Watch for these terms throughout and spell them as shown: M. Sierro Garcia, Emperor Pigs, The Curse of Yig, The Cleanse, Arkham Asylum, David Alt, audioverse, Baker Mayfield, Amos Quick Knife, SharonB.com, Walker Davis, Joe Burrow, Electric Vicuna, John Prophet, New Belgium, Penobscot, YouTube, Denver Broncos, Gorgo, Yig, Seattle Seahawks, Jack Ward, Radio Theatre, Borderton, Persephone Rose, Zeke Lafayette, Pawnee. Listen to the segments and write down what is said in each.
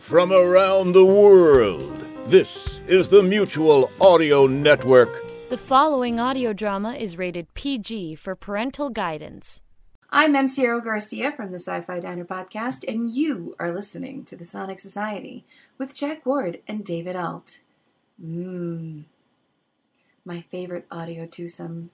From around the world, this is the Mutual Audio Network. The following audio drama is rated PG for parental guidance. I'm M. Sierro Garcia from the Sci-Fi Diner Podcast, and you are listening to the Sonic Society with Jack Ward and David Alt. My favorite audio twosome.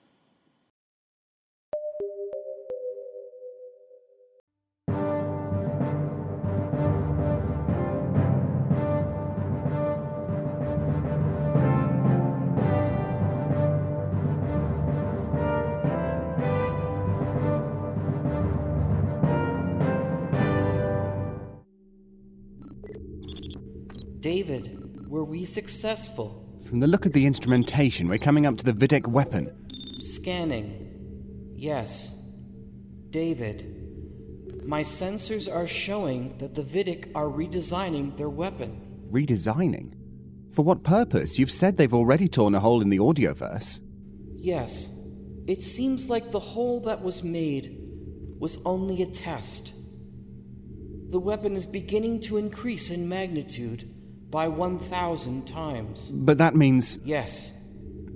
David, were we successful? From the look of the instrumentation, we're coming up to the Vidic weapon. Scanning. Yes. David, my sensors are showing that the Vidic are redesigning their weapon. Redesigning? For what purpose? You've said they've already torn a hole in the audioverse. Yes. It seems like the hole that was made was only a test. The weapon is beginning to increase in magnitude by 1,000 times. But that means... Yes.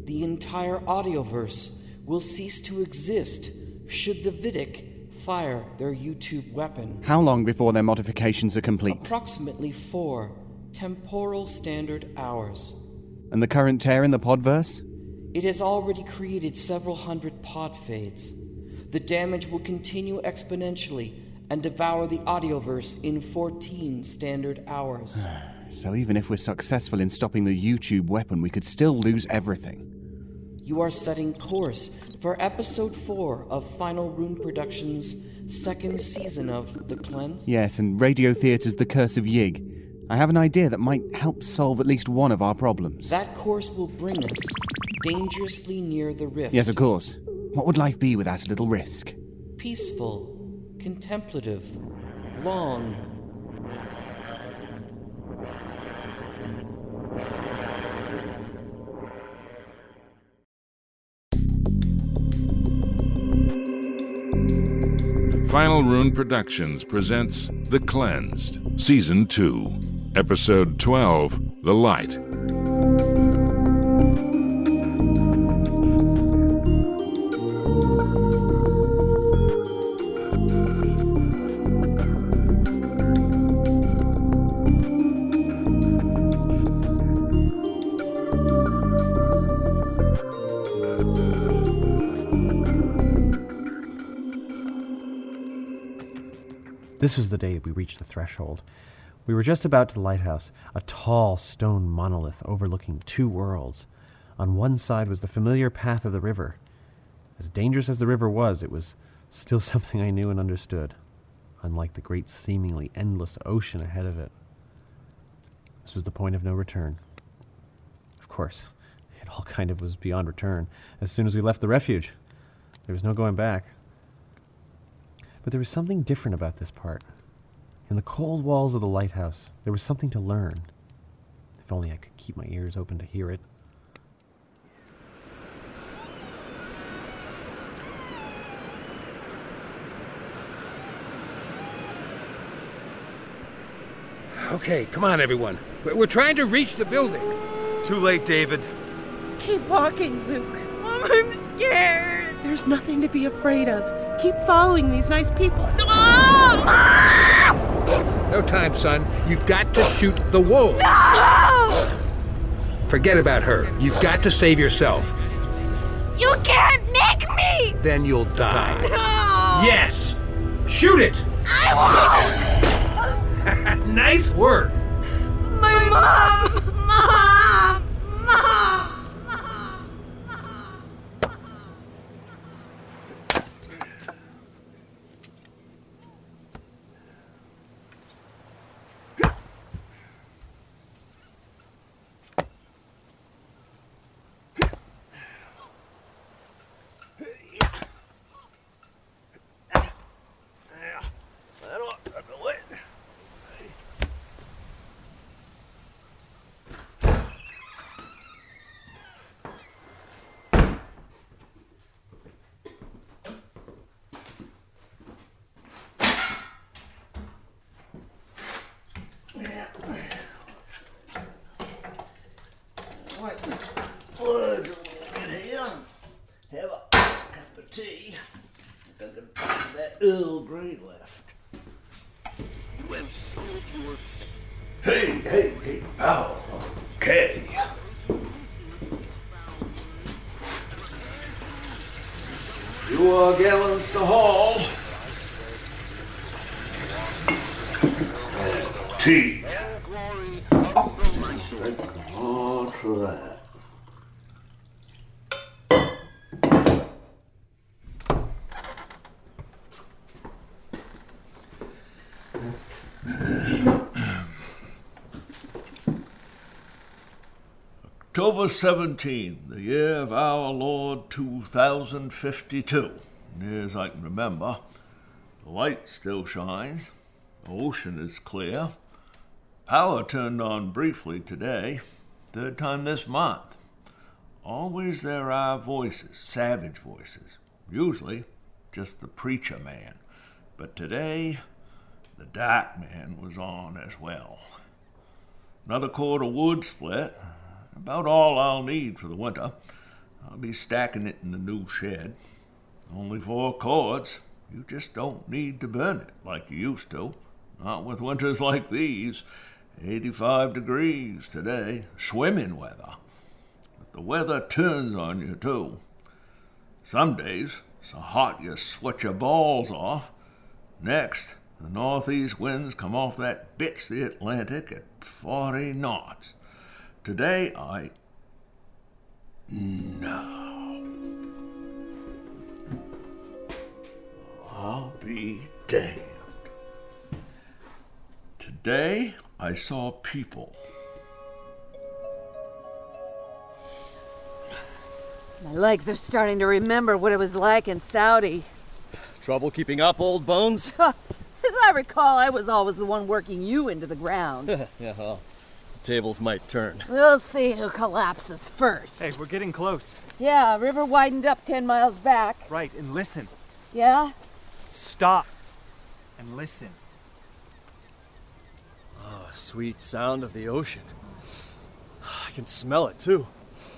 The entire audioverse will cease to exist should the Vidic fire their YouTube weapon. How long before their modifications are complete? Approximately 4 temporal standard hours. And the current tear in the podverse? It has already created several hundred pod fades. The damage will continue exponentially and devour the audioverse in 14 standard hours. So even if we're successful in stopping the YouTube weapon, we could still lose everything. You are setting course for Episode 4 of Final Rune Productions' second season of The Cleanse. Yes, and Radio Theatre's The Curse of Yig. I have an idea that might help solve at least one of our problems. That course will bring us dangerously near the rift. Yes, of course. What would life be without a little risk? Peaceful, contemplative, long... Final Rune Productions presents The Cleansed, Season 2, Episode 12, The Light. This was the day that we reached the threshold. We were just about to the lighthouse, a tall stone monolith overlooking 2 worlds. On one side was the familiar path of the river. As dangerous as the river was, it was still something I knew and understood, unlike the great, seemingly endless ocean ahead of it. This was the point of no return. Of course, it all kind of was beyond return. As soon as we left the refuge, there was no going back. But there was something different about this part. In the cold walls of the lighthouse, there was something to learn. If only I could keep my ears open to hear it. Okay, come on, everyone. We're trying to reach the building. Too late, David. Keep walking, Luke. Mom, I'm scared. There's nothing to be afraid of. Keep following these nice people. No! Ah! No time, son. You've got to shoot the wolf. No! Forget about her. You've got to save yourself. You can't make me! Then you'll die. No! Yes! Shoot it! I won't! Nice work. My mom! Mom! Mom! Oh, okay. You are gallons to haul. And tea. Drink all for that. October 17, the year of our Lord 2052. Near as I can remember, the light still shines, the ocean is clear, power turned on briefly today, third time this month. Always there are voices, savage voices, usually just the preacher man, but today the dark man was on as well. Another cord of wood split. About all I'll need for the winter. I'll be stacking it in the new shed. Only 4 cords. You just don't need to burn it like you used to. Not with winters like these. 85 degrees today. Swimming weather. But the weather turns on you too. Some days so hot you sweat your balls off. Next, the northeast winds come off that bitch the Atlantic at 40 knots. Today I... No. I'll be damned. Today I saw people. My legs are starting to remember what it was like in Saudi. Trouble keeping up, old bones? As I recall, I was always the one working you into the ground. Yeah, well... tables might turn. We'll see who collapses first. Hey, we're getting close. Yeah, river widened up 10 miles back. Right, and listen. Yeah? Stop and listen. Oh, sweet sound of the ocean. I can smell it, too.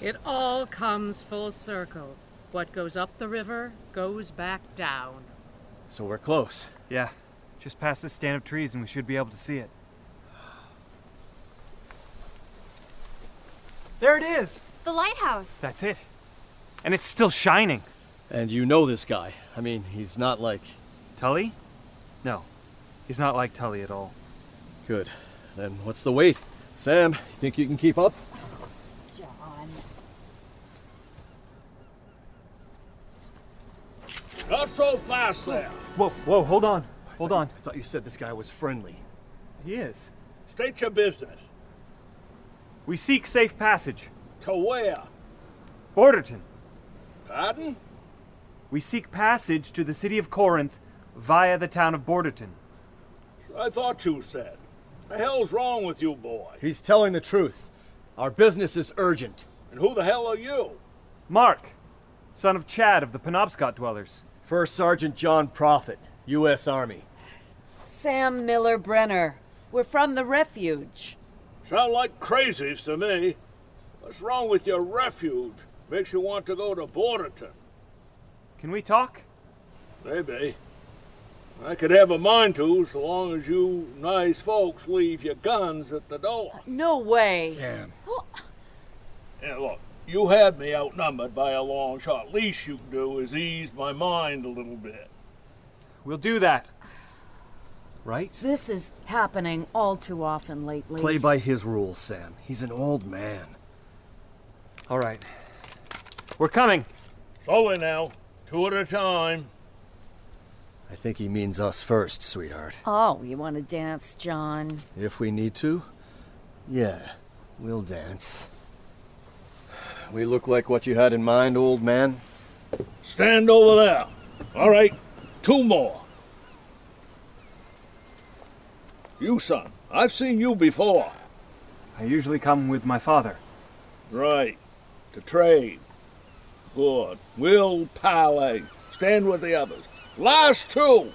It all comes full circle. What goes up the river goes back down. So we're close. Yeah, just past this stand of trees and we should be able to see it. There it is! The lighthouse! That's it. And it's still shining. And you know this guy. I mean, he's not like... Tully? No. He's not like Tully at all. Good. Then what's the wait? Sam, you think you can keep up? Oh, John. Not so fast there! Whoa, hold on. I thought you said this guy was friendly. He is. State your business. We seek safe passage. To where? Borderton. Pardon? We seek passage to the city of Corinth via the town of Borderton. I thought you said. The hell's wrong with you, boy? He's telling the truth. Our business is urgent. And who the hell are you? Mark, son of Chad of the Penobscot Dwellers. First Sergeant John Prophet, U.S. Army. Sam Miller Brenner. We're from the refuge. Sound like crazies to me. What's wrong with your refuge? Makes you want to go to Borderton. Can we talk? Maybe. I could have a mind to, so long as you nice folks leave your guns at the door. No way. Sam. Yeah, look, you had me outnumbered by a long shot. Least you can do is ease my mind a little bit. We'll do that. Right? This is happening all too often lately. Play by his rules, Sam. He's an old man. All right. We're coming. Slowly now. 2 at a time. I think he means us first, sweetheart. Oh, you want to dance, John? If we need to? Yeah, we'll dance. We look like what you had in mind, old man? Stand over there. All right. 2 more. You, son, I've seen you before. I usually come with my father. Right. To trade. Good. We'll parlay. Stand with the others. Last 2.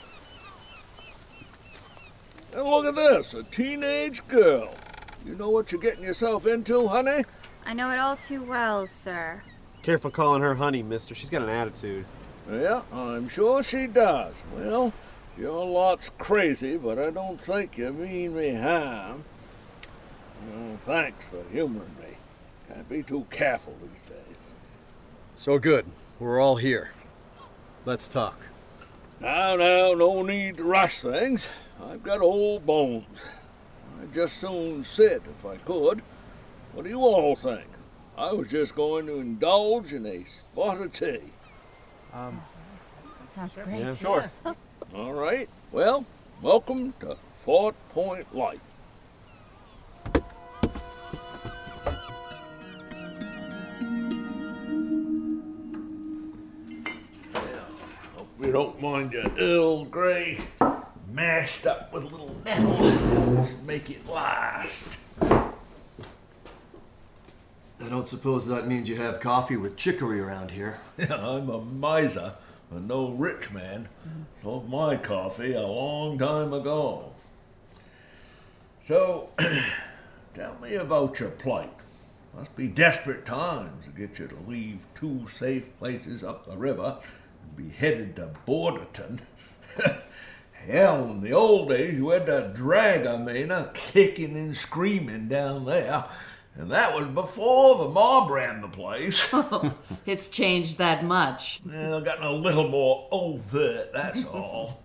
And look at this, a teenage girl. You know what you're getting yourself into, honey? I know it all too well, sir. Careful calling her honey, mister. She's got an attitude. Yeah, I'm sure she does. Well... your lot's crazy, but I don't think you mean me harm. Oh, thanks for humoring me. Can't be too careful these days. So good. We're all here. Let's talk. Now, no need to rush things. I've got old bones. I'd just soon sit if I could. What do you all think? I was just going to indulge in a spot of tea. That sounds great. Yeah, sure. All right. Well, welcome to Fort Point Light. We don't mind your Earl Grey mashed up with a little nettle. Just make it last. I don't suppose that means you have coffee with chicory around here. Yeah, I'm a miser, but no rich man. Sold my coffee a long time ago. So, tell me about your plight. Must be desperate times to get you to leave two safe places up the river. Be headed to Borderton. Hell, in the old days, you had to drag a man kicking and screaming down there, and that was before the mob ran the place. Oh, it's changed that much. Yeah, I've gotten a little more overt, that's all.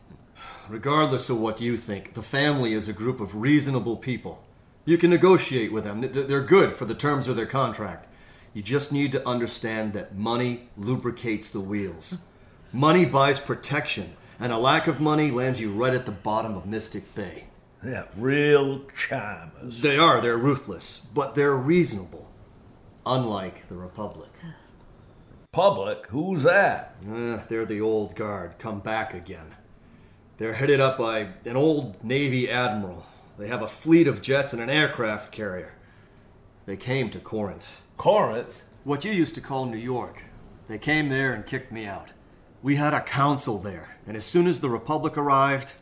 Regardless of what you think, the family is a group of reasonable people. You can negotiate with them. They're good for the terms of their contract. You just need to understand that money lubricates the wheels. Money buys protection, and a lack of money lands you right at the bottom of Mystic Bay. Yeah, real charmers. They are. They're ruthless, but they're reasonable. Unlike the Republic. Republic? Who's that? They're the old guard. Come back again. They're headed up by an old Navy admiral. They have a fleet of jets and an aircraft carrier. They came to Corinth. Corinth? What you used to call New York. They came there and kicked me out. We had a consul there, and as soon as the Republic arrived,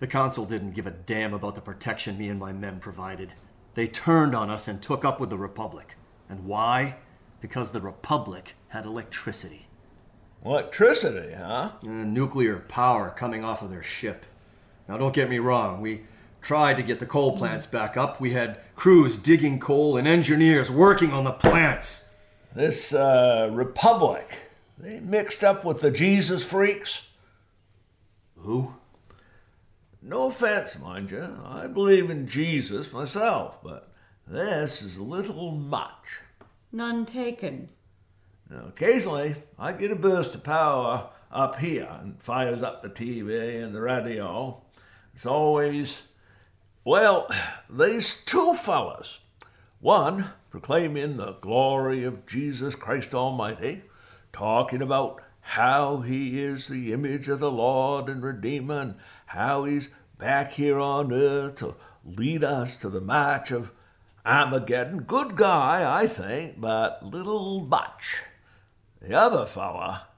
the consul didn't give a damn about the protection me and my men provided. They turned on us and took up with the Republic. And why? Because the Republic had electricity. Electricity, huh? And nuclear power coming off of their ship. Now, don't get me wrong. We tried to get the coal plants back up. We had crews digging coal and engineers working on the plants. This Republic... They mixed up with the Jesus freaks. Who? No offense, mind you. I believe in Jesus myself, but this is a little much. None taken. Now, occasionally, I get a burst of power up here and fires up the TV and the radio. It's always, well, these two fellas. One proclaiming the glory of Jesus Christ Almighty, talking about how he is the image of the Lord and Redeemer and how he's back here on earth to lead us to the march of Armageddon. Good guy, I think, but little much. The other fella,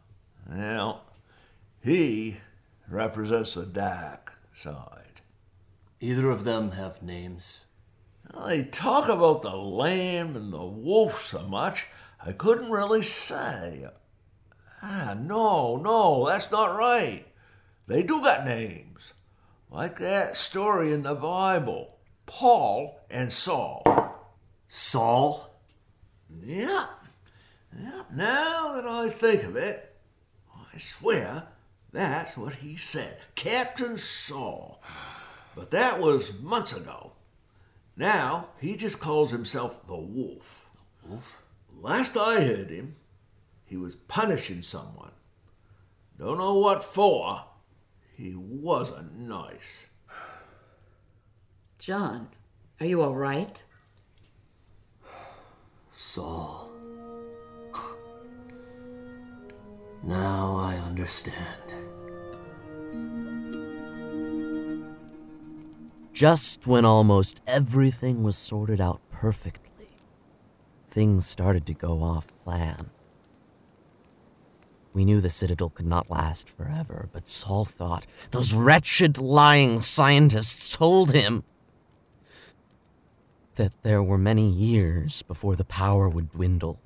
he represents the dark side. Either of them have names? They talk about the lamb and the wolf so much, I couldn't really say. No, that's not right. They do got names. Like that story in the Bible. Paul and Saul. Saul? Yeah. Now that I think of it, I swear that's what he said. Captain Saul. But that was months ago. Now he just calls himself the Wolf. The Wolf? Last I heard him, he was punishing someone. Don't know what for. He wasn't nice. John, are you all right? Saul. Now I understand. Just when almost everything was sorted out perfectly, things started to go off plan. We knew the Citadel could not last forever, but Saul thought those wretched, lying scientists told him that there were many years before the power would dwindle,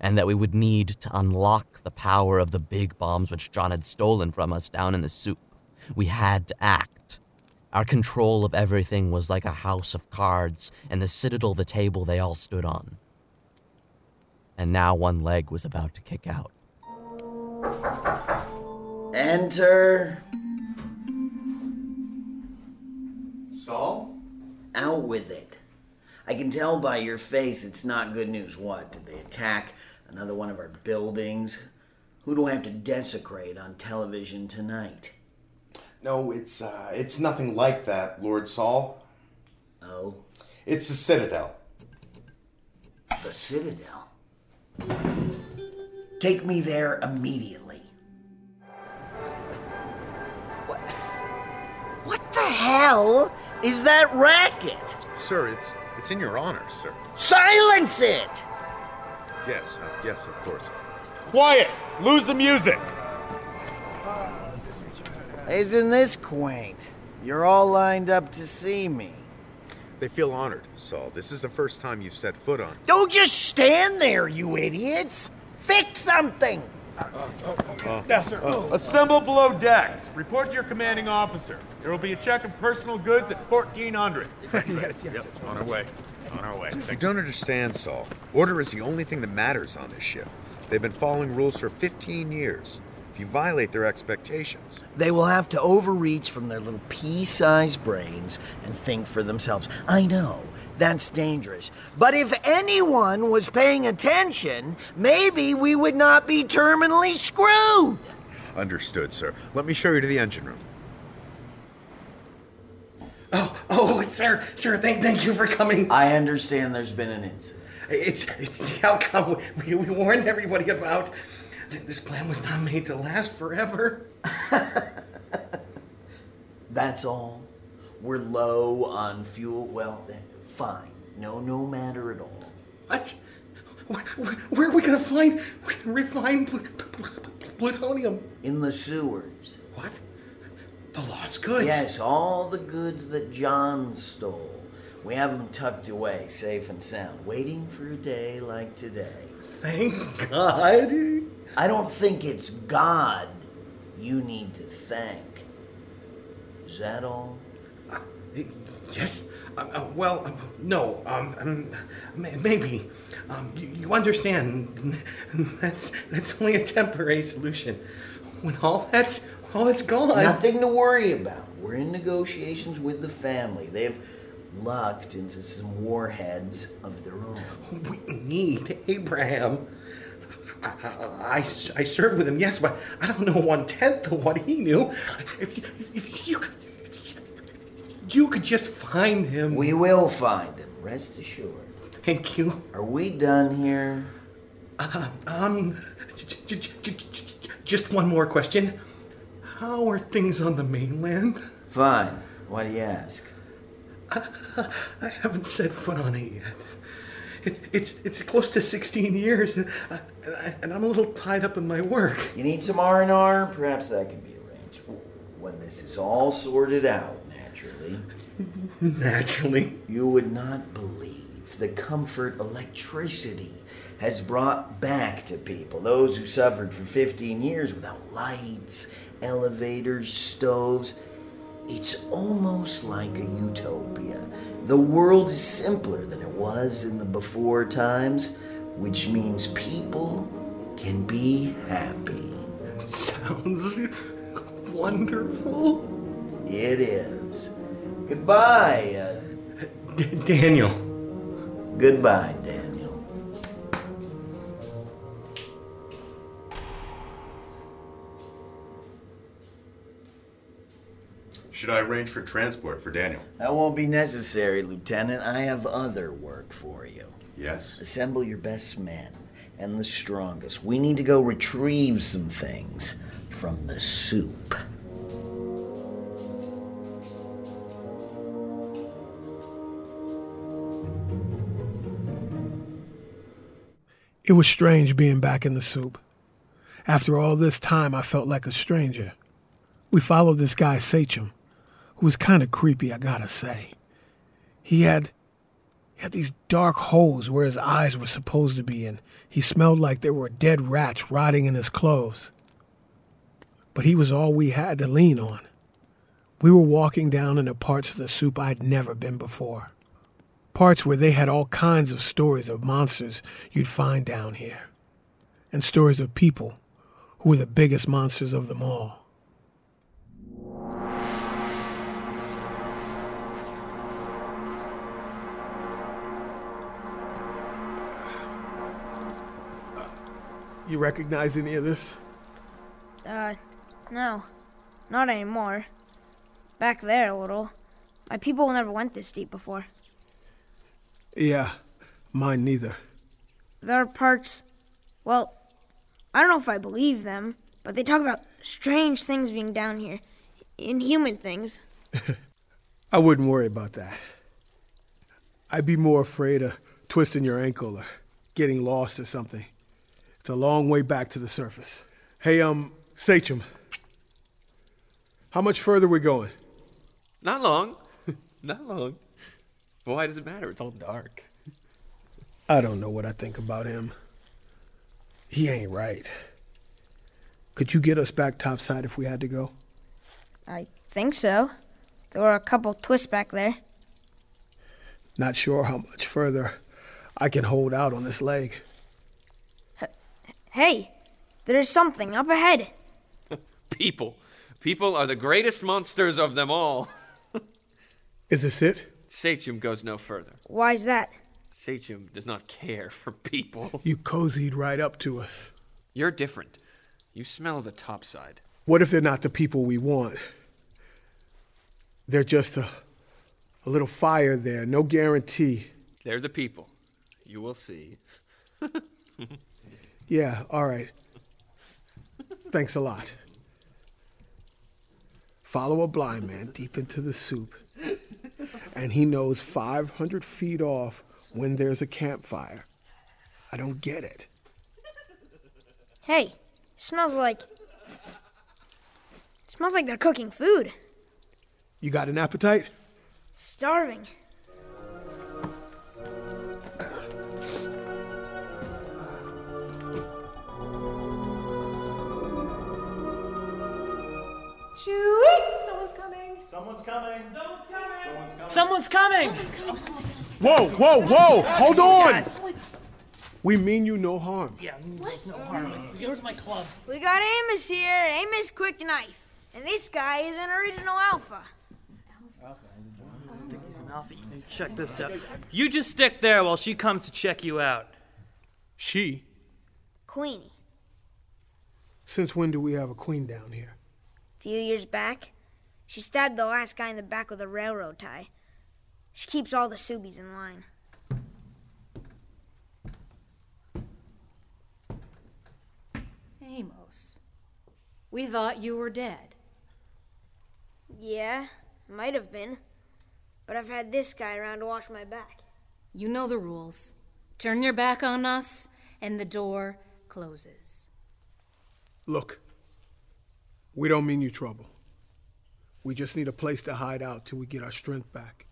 and that we would need to unlock the power of the big bombs which John had stolen from us down in the soup. We had to act. Our control of everything was like a house of cards, and the citadel the table they all stood on. And now one leg was about to kick out. Enter. Saul? Out with it. I can tell by your face it's not good news. What, did they attack another one of our buildings? Who do I have to desecrate on television tonight? No, it's nothing like that, Lord Saul. Oh? It's the Citadel. The Citadel? Take me there immediately. What the hell is that racket? Sir, it's in your honor, sir. Silence it! Yes, of course. Quiet! Lose the music! Isn't this quaint? You're all lined up to see me. They feel honored, Saul. This is the first time you've set foot on. Don't just stand there, you idiots! Fix something! Assemble below decks. Report to your commanding officer. There will be a check of personal goods at 1400. Yes. On our way. You don't understand, Saul. Order is the only thing that matters on this ship. They've been following rules for 15 years. If you violate their expectations, they will have to overreach from their little pea-sized brains and think for themselves. I know, that's dangerous. But if anyone was paying attention, maybe we would not be terminally screwed. Understood, sir. Let me show you to the engine room. Oh, sir, thank you for coming. I understand there's been an incident. It's the outcome we warned everybody about. This plan was not made to last forever. That's all. We're low on fuel. Well, then, fine. No matter at all. What? Where are we going to find refined plutonium? In the sewers. What? The lost goods? Yes, all the goods that John stole. We have them tucked away, safe and sound, waiting for a day like today. Thank God. I don't think it's God you need to thank. Is that all? Yes. No. Maybe. You understand? That's only a temporary solution. When all that's gone. Nothing to worry about. We're in negotiations with the family. They've lucked into some warheads of their own. We need Abraham. I served with him, yes, but I don't know 1/10 of what he knew. If you could just find him. We will find him, rest assured. Thank you. Are we done here? Just one more question. How are things on the mainland? Fine. Why do you ask? I haven't set foot on it yet. It's close to 16 years, and I'm a little tied up in my work. You need some R&R? Perhaps that can be arranged when this is all sorted out, naturally. Naturally? You would not believe the comfort electricity has brought back to people, those who suffered for 15 years without lights, elevators, stoves. It's almost like a utopia. The world is simpler than it was in the before times, which means people can be happy. That sounds wonderful. It is. Goodbye. Daniel. Goodbye, Daniel. Should I arrange for transport for Daniel? That won't be necessary, Lieutenant. I have other work for you. Yes? Assemble your best men and the strongest. We need to go retrieve some things from the soup. It was strange being back in the soup. After all this time, I felt like a stranger. We followed this guy, Sachem, who was kind of creepy, I gotta say. He had these dark holes where his eyes were supposed to be, and he smelled like there were dead rats rotting in his clothes. But he was all we had to lean on. We were walking down into parts of the soup I'd never been before. Parts where they had all kinds of stories of monsters you'd find down here. And stories of people who were the biggest monsters of them all. You recognize any of this? No. Not anymore. Back there a little. My people never went this deep before. Yeah, mine neither. There are parts... Well, I don't know if I believe them, but they talk about strange things being down here. Inhuman things. I wouldn't worry about that. I'd be more afraid of twisting your ankle or getting lost or something. It's a long way back to the surface. Hey, Sachem, how much further are we going? Not long. Not long. Why does it matter? It's all dark. I don't know what I think about him. He ain't right. Could you get us back topside if we had to go? I think so. There were a couple twists back there. Not sure how much further I can hold out on this leg. Hey, there's something up ahead. People. People are the greatest monsters of them all. Is this it? Sachem goes no further. Why is that? Sachem does not care for people. You cozied right up to us. You're different. You smell the topside. What if they're not the people we want? They're just a little fire there. No guarantee. They're the people. You will see. Yeah, all right. Thanks a lot. Follow a blind man deep into the soup, and he knows 500 feet off when there's a campfire. I don't get it. Hey, smells like they're cooking food. You got an appetite? Starving. Chewie! Someone's coming! Whoa! Hold on! Guys. We mean you no harm. Yeah, we mean you no harm. Where's my club? We got Amos here, Amos Quick Knife. And this guy is an original alpha. I think he's an alpha. Check this out. You just stick there while she comes to check you out. She? Queenie. Since when do we have a queen down here? Few years back, she stabbed the last guy in the back with a railroad tie. She keeps all the Subies in line. Amos, we thought you were dead. Yeah, might have been, but I've had this guy around to watch my back. You know the rules. Turn your back on us, and the door closes. Look. We don't mean you trouble. We just need a place to hide out till we get our strength back.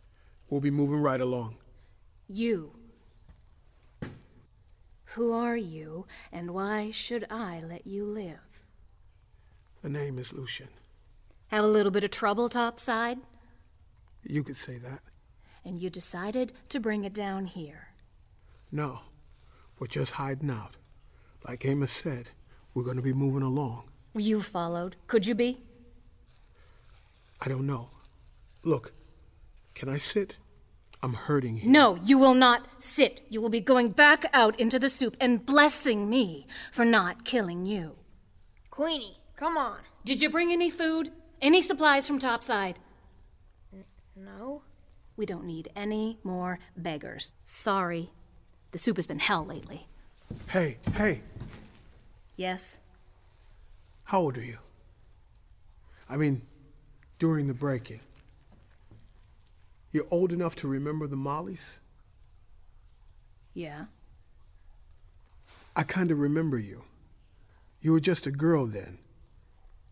We'll be moving right along. You. Who are you, and why should I let you live? The name is Lucian. Have a little bit of trouble topside? You could say that. And you decided to bring it down here? No. We're just hiding out. Like Amos said, we're going to be moving along. You followed. Could you be? I don't know. Look, can I sit? I'm hurting here. No, you will not sit. You will be going back out into the soup and blessing me for not killing you. Queenie, come on. Did you bring any food? Any supplies from topside? No. We don't need any more beggars. Sorry. The soup has been hell lately. Hey. Yes? How old are you? I mean, during the break-in. You're old enough to remember the Mollies? Yeah. I kind of remember you. You were just a girl then,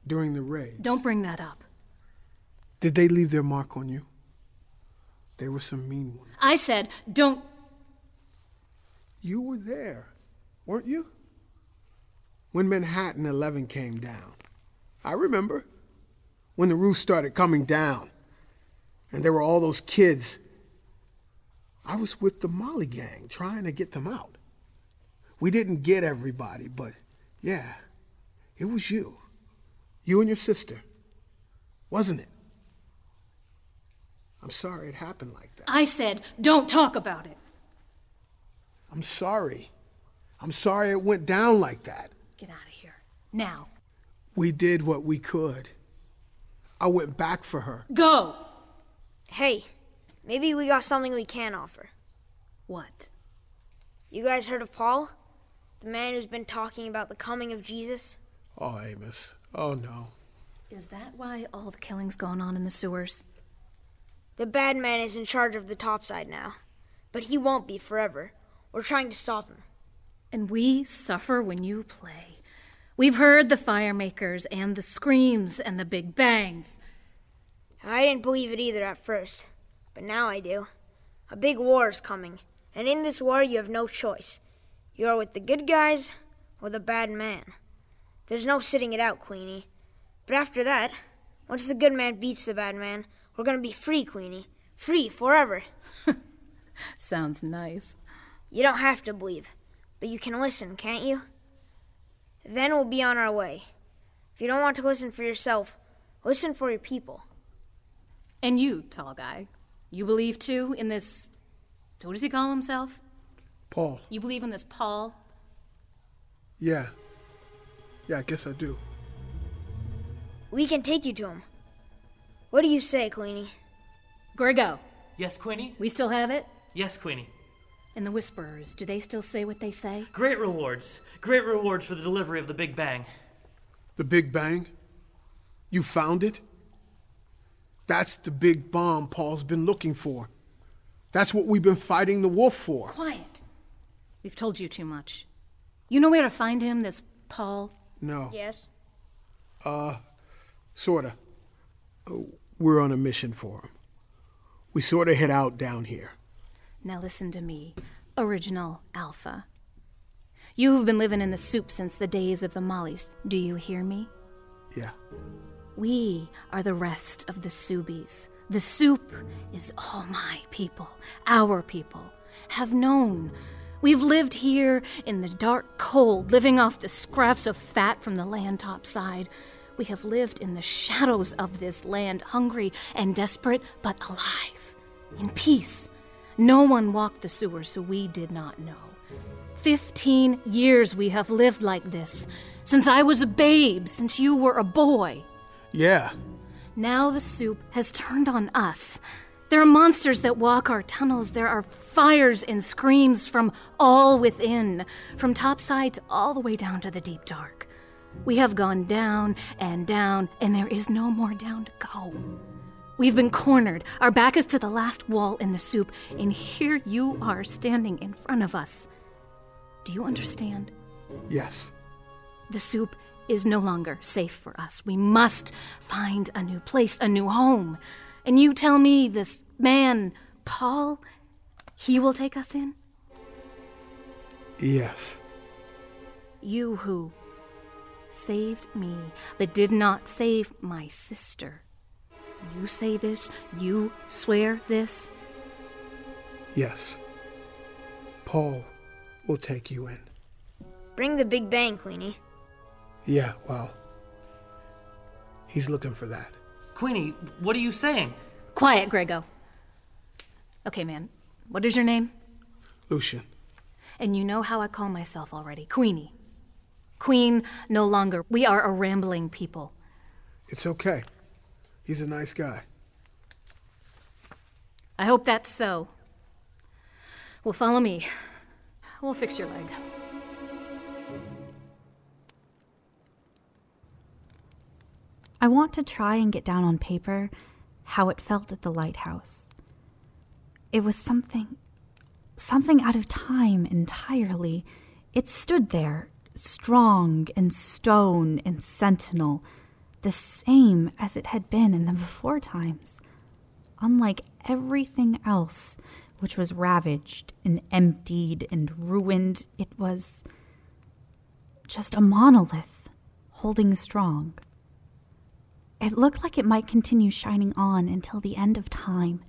during the raids. Don't bring that up. Did they leave their mark on you? They were some mean ones. I said, don't... You were there, weren't you? When Manhattan 11 came down. I remember. when the roof started coming down. And there were all those kids. I was with the Molly gang trying to get them out. We didn't get everybody, but yeah, it was you. You and your sister, wasn't it? I'm sorry it happened like that. I said, don't talk about it. I'm sorry. I'm sorry it went down like that. Get out of here, now. We did what we could. I went back for her. Go! Hey, maybe we got something we can offer. What? You guys heard of Paul? The man who's been talking about the coming of Jesus? Oh, Amos. Oh, no. Is that why all the killing's gone on in the sewers? The bad man is in charge of the topside now, but he won't be forever. We're trying to stop him. And we suffer when you play. We've heard the fire makers and the screams and the big bangs. I didn't believe it either at first, but now I do. A big war is coming, and in this war you have no choice. You are with the good guys or the bad man. There's no sitting it out, Queenie. But after that, once the good man beats the bad man, we're gonna be free, Queenie. Free forever. Sounds nice. You don't have to believe, but you can listen, can't you? Then we'll be on our way. If you don't want to listen for yourself, listen for your people. And you, tall guy, you believe too in this... What does he call himself? Paul. You believe in this Paul? Yeah. Yeah, I guess I do. We can take you to him. What do you say, Queenie? Gorgo. Yes, Queenie? We still have it? Yes, Queenie. And the Whisperers, do they still say what they say? Great rewards. Great rewards for the delivery of the Big Bang. The Big Bang? You found it? That's the big bomb Paul's been looking for. That's what we've been fighting the wolf for. Quiet. We've told you too much. You know where to find him, this Paul? No. Yes? Sorta. We're on a mission for him. We sorta head out down here. Now listen to me, Original Alpha. You have been living in the soup since the days of the Mollies. Do you hear me? Yeah. We are the rest of the Subies. The soup is all my people, our people, have known. We've lived here in the dark cold, living off the scraps of fat from the land topside. We have lived in the shadows of this land, hungry and desperate, but alive, in peace. No one walked the sewers, so we did not know. 15 years we have lived like this, since I was a babe, since you were a boy. Yeah. Now the soup has turned on us. There are monsters that walk our tunnels. There are fires and screams from all within, from topside all the way down to the deep dark. We have gone down, and there is no more down to go. We've been cornered. Our back is to the last wall in the soup, and here you are standing in front of us. Do you understand? Yes. The soup is no longer safe for us. We must find a new place, a new home. And you tell me this man, Paul, he will take us in? Yes. You who saved me, but did not save my sister. You say this? You swear this? Yes. Paul will take you in. Bring the Big Bang, Queenie. Yeah, well, he's looking for that. Queenie, what are you saying? Quiet, Grego. Okay, man, what is your name? Lucian. And you know how I call myself already, Queenie. Queen, no longer. We are a rambling people. It's okay. He's a nice guy. I hope that's so. Well, follow me. We'll fix your leg. I want to try and get down on paper how it felt at the lighthouse. It was something out of time entirely. It stood there, strong and stone and sentinel, the same as it had been in the before times, unlike everything else which was ravaged and emptied and ruined. It was just a monolith holding strong. It looked like it might continue shining on until the end of time,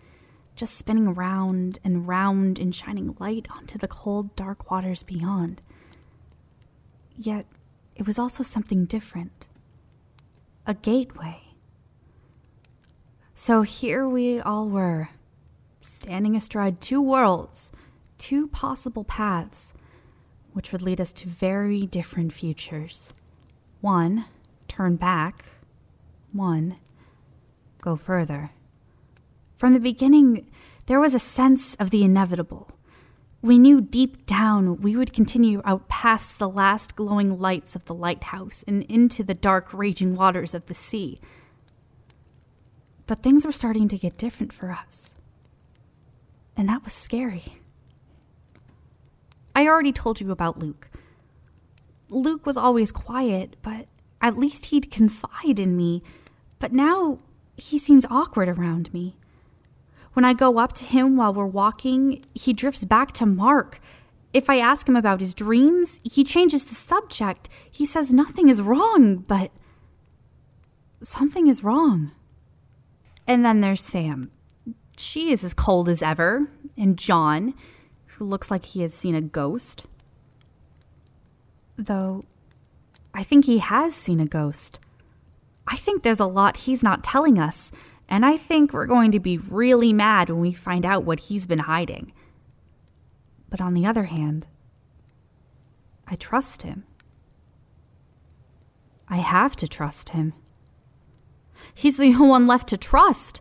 just spinning round and round in shining light onto the cold, dark waters beyond. Yet, it was also something different. A gateway. So here we all were, standing astride two worlds, two possible paths, which would lead us to very different futures. One, turn back. One, go further. From the beginning, there was a sense of the inevitable. We knew deep down we would continue out past the last glowing lights of the lighthouse and into the dark, raging waters of the sea. But things were starting to get different for us. And that was scary. I already told you about Luke. Luke was always quiet, but at least he'd confide in me. But now he seems awkward around me. When I go up to him while we're walking, he drifts back to Mark. If I ask him about his dreams, he changes the subject. He says nothing is wrong, but something is wrong. And then there's Sam. She is as cold as ever. And John, who looks like he has seen a ghost. Though, I think he has seen a ghost. I think there's a lot he's not telling us. And I think we're going to be really mad when we find out what he's been hiding. But on the other hand, I trust him. I have to trust him. He's the only one left to trust.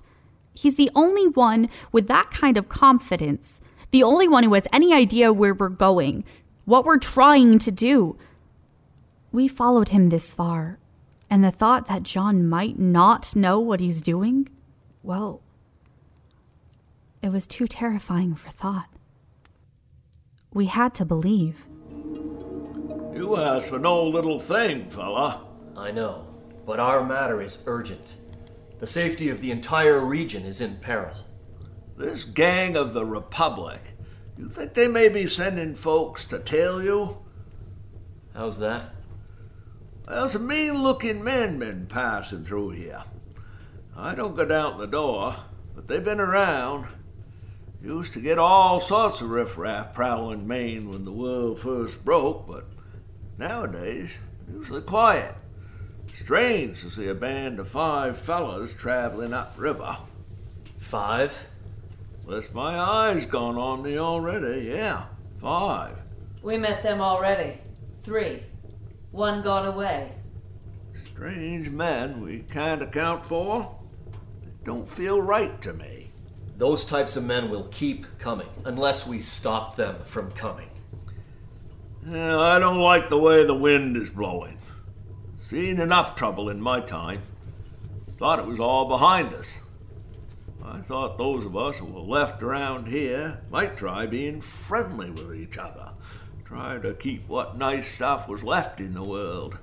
He's the only one with that kind of confidence. The only one who has any idea where we're going, what we're trying to do. We followed him this far. And the thought that John might not know what he's doing, well, it was too terrifying for thought. We had to believe. You asked for no little thing, fella. I know, but our matter is urgent. The safety of the entire region is in peril. This gang of the Republic, you think they may be sending folks to tail you? How's that? There's some mean-looking men been passing through here. I don't go down the door, but they've been around. Used to get all sorts of riffraff prowling Maine when the world first broke, but nowadays, usually quiet. Strange to see a band of 5 fellas traveling upriver. 5? Bless my eyes gone on me already, yeah, 5. We met them already, 3. 1 gone away. Strange men we can't account for. They don't feel right to me. Those types of men will keep coming unless we stop them from coming. Yeah, I don't like the way the wind is blowing. Seen enough trouble in my time. Thought it was all behind us. I thought those of us who were left around here might try being friendly with each other. Try to keep what nice stuff was left in the world.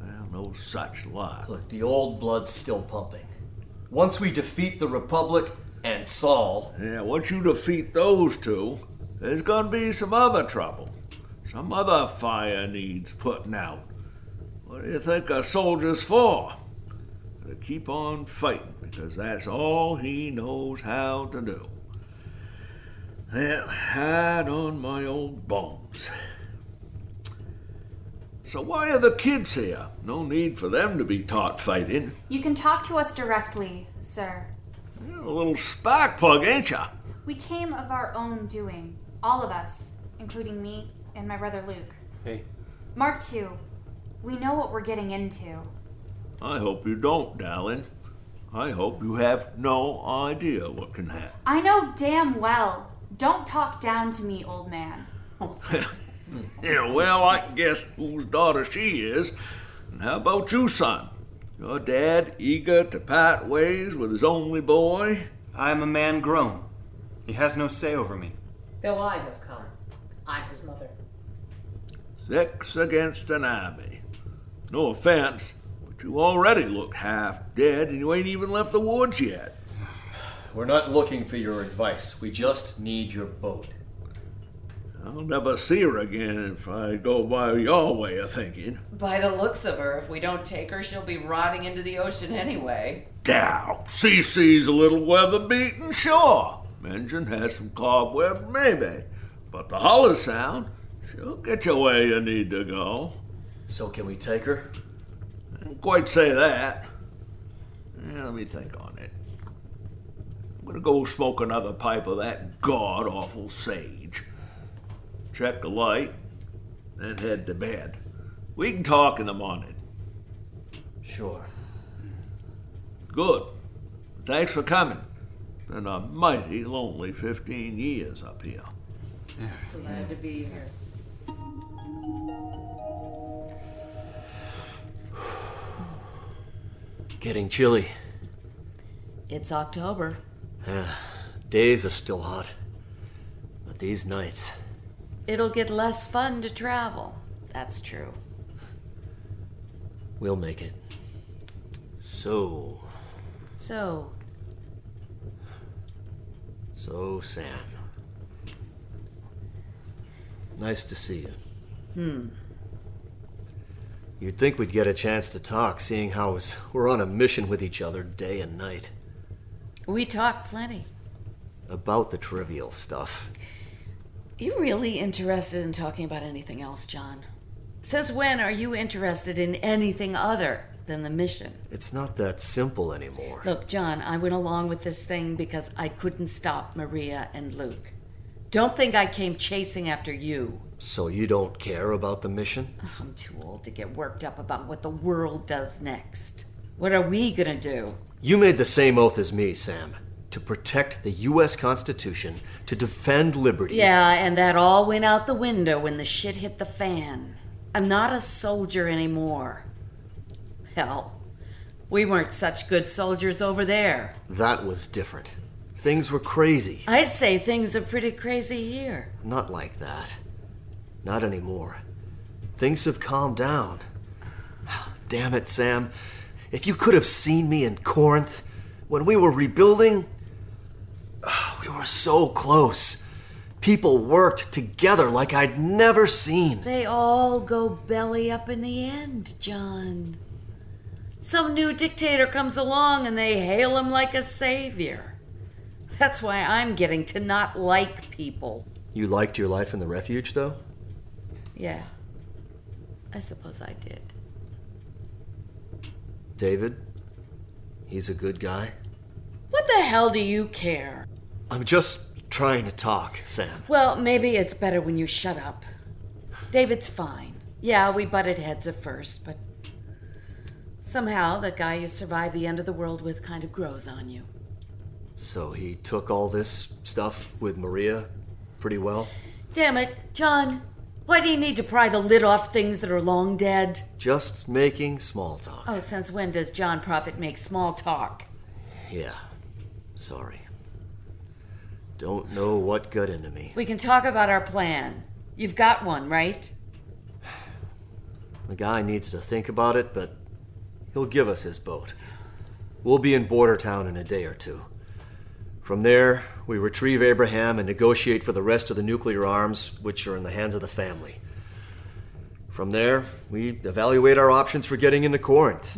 Well, no such luck. Look, the old blood's still pumping. Once we defeat the Republic and Saul... Yeah, once you defeat those two, there's gonna be some other trouble. Some other fire needs putting out. What do you think a soldier's for? To keep on fighting, because that's all he knows how to do. That hard on my old bones. So why are the kids here? No need for them to be taught fighting. You can talk to us directly, sir. You're a little spark plug, ain't ya? We came of our own doing. All of us, including me and my brother Luke. Hey. Mark II, we know what we're getting into. I hope you don't, darling. I hope you have no idea what can happen. I know damn well. Don't talk down to me, old man. Yeah, well, I can guess whose daughter she is. And how about you, son? Your dad eager to part ways with his only boy? I am a man grown. He has no say over me. Though I have come, I'm his mother. 6 against an army. No offense, but you already look half dead and you ain't even left the woods yet. We're not looking for your advice. We just need your boat. I'll never see her again if I go by your way of thinking. By the looks of her, if we don't take her, she'll be rotting into the ocean anyway. Dow! Cece's a little weather-beaten, sure. Engine has some cobweb, maybe. But the holler sound, she'll get you where you need to go. So can we take her? I didn't quite say that. Yeah, let me think on it. I'm going to go smoke another pipe of that god-awful sage. Check the light, then head to bed. We can talk in the morning. Sure. Good. Thanks for coming. Been a mighty lonely 15 years up here. Glad to be here. Getting chilly. It's October. Yeah, days are still hot, but these nights... It'll get less fun to travel. That's true. We'll make it. So, Sam. Nice to see you. You'd think we'd get a chance to talk, seeing how we're on a mission with each other day and night. We talk plenty. About the trivial stuff. You really interested in talking about anything else, John? Since when are you interested in anything other than the mission? It's not that simple anymore. Look, John, I went along with this thing because I couldn't stop Maria and Luke. Don't think I came chasing after you. So you don't care about the mission? Oh, I'm too old to get worked up about what the world does next. What are we gonna do? You made the same oath as me, Sam. To protect the U.S. Constitution, to defend liberty. Yeah, and that all went out the window when the shit hit the fan. I'm not a soldier anymore. Hell, we weren't such good soldiers over there. That was different. Things were crazy. I'd say things are pretty crazy here. Not like that. Not anymore. Things have calmed down. Oh, damn it, Sam. If you could have seen me in Corinth when we were rebuilding... We were so close. People worked together like I'd never seen. They all go belly up in the end, John. Some new dictator comes along and they hail him like a savior. That's why I'm getting to not like people. You liked your life in the refuge, though? Yeah. I suppose I did. David? He's a good guy? What the hell do you care? I'm just trying to talk, Sam. Well, maybe it's better when you shut up. David's fine. Yeah, we butted heads at first, but somehow the guy you survived the end of the world with kind of grows on you. So he took all this stuff with Maria pretty well? Damn it, John. Why do you need to pry the lid off things that are long dead? Just making small talk. Oh, since when does John Prophet make small talk? Yeah, sorry. Don't know what got into me. We can talk about our plan. You've got one, right? The guy needs to think about it, but he'll give us his boat. We'll be in Bordertown in a day or two. From there, we retrieve Abraham and negotiate for the rest of the nuclear arms, which are in the hands of the family. From there, we evaluate our options for getting into Corinth.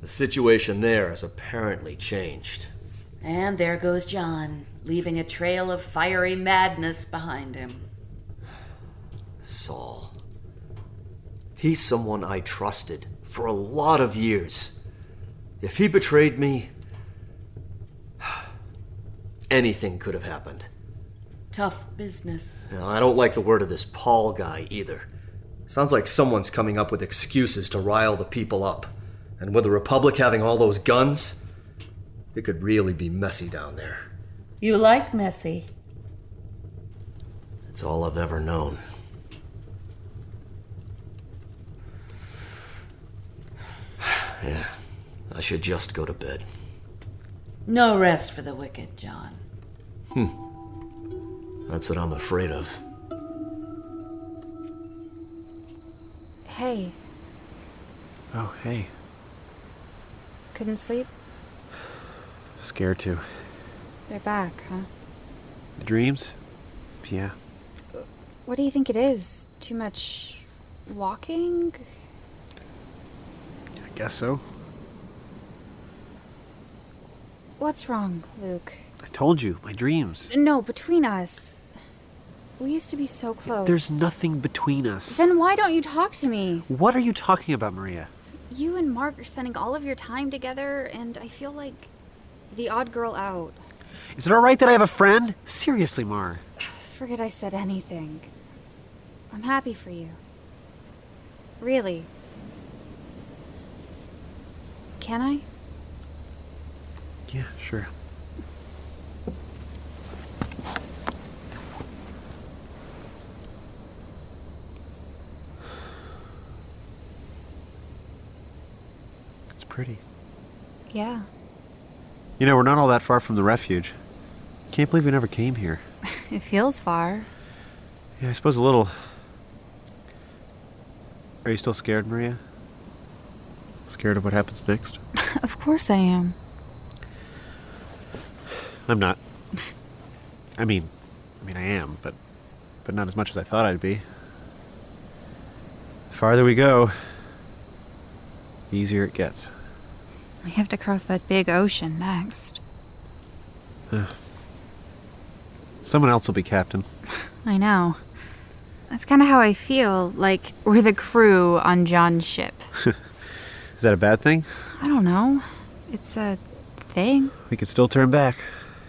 The situation there has apparently changed. And there goes John, leaving a trail of fiery madness behind him. Saul. He's someone I trusted for a lot of years. If he betrayed me... anything could have happened. Tough business. Now, I don't like the word of this Paul guy either. Sounds like someone's coming up with excuses to rile the people up. And with the Republic having all those guns, it could really be messy down there. You like messy. It's all I've ever known. Yeah, I should just go to bed. No rest for the wicked, John. That's what I'm afraid of. Hey. Oh, hey. Couldn't sleep? Scared to. They're back, huh? The dreams? Yeah. What do you think it is? Too much walking? I guess so. What's wrong, Luke? I told you, my dreams. No, between us. We used to be so close. There's nothing between us. Then why don't you talk to me? What are you talking about, Maria? You and Mark are spending all of your time together, and I feel like the odd girl out. Is it all right that I have a friend? Seriously, Mar. Forget I said anything. I'm happy for you. Really. Can I? Yeah, sure. It's pretty. Yeah. You know, we're not all that far from the refuge. Can't believe we never came here. It feels far. Yeah, I suppose a little. Are you still scared, Maria? Scared of what happens next? Of course I am. I'm not. I mean, I am, but not as much as I thought I'd be. The farther we go, the easier it gets. We have to cross that big ocean next. Someone else will be captain. I know. That's kind of how I feel, like we're the crew on John's ship. Is that a bad thing? I don't know. It's a thing. We could still turn back.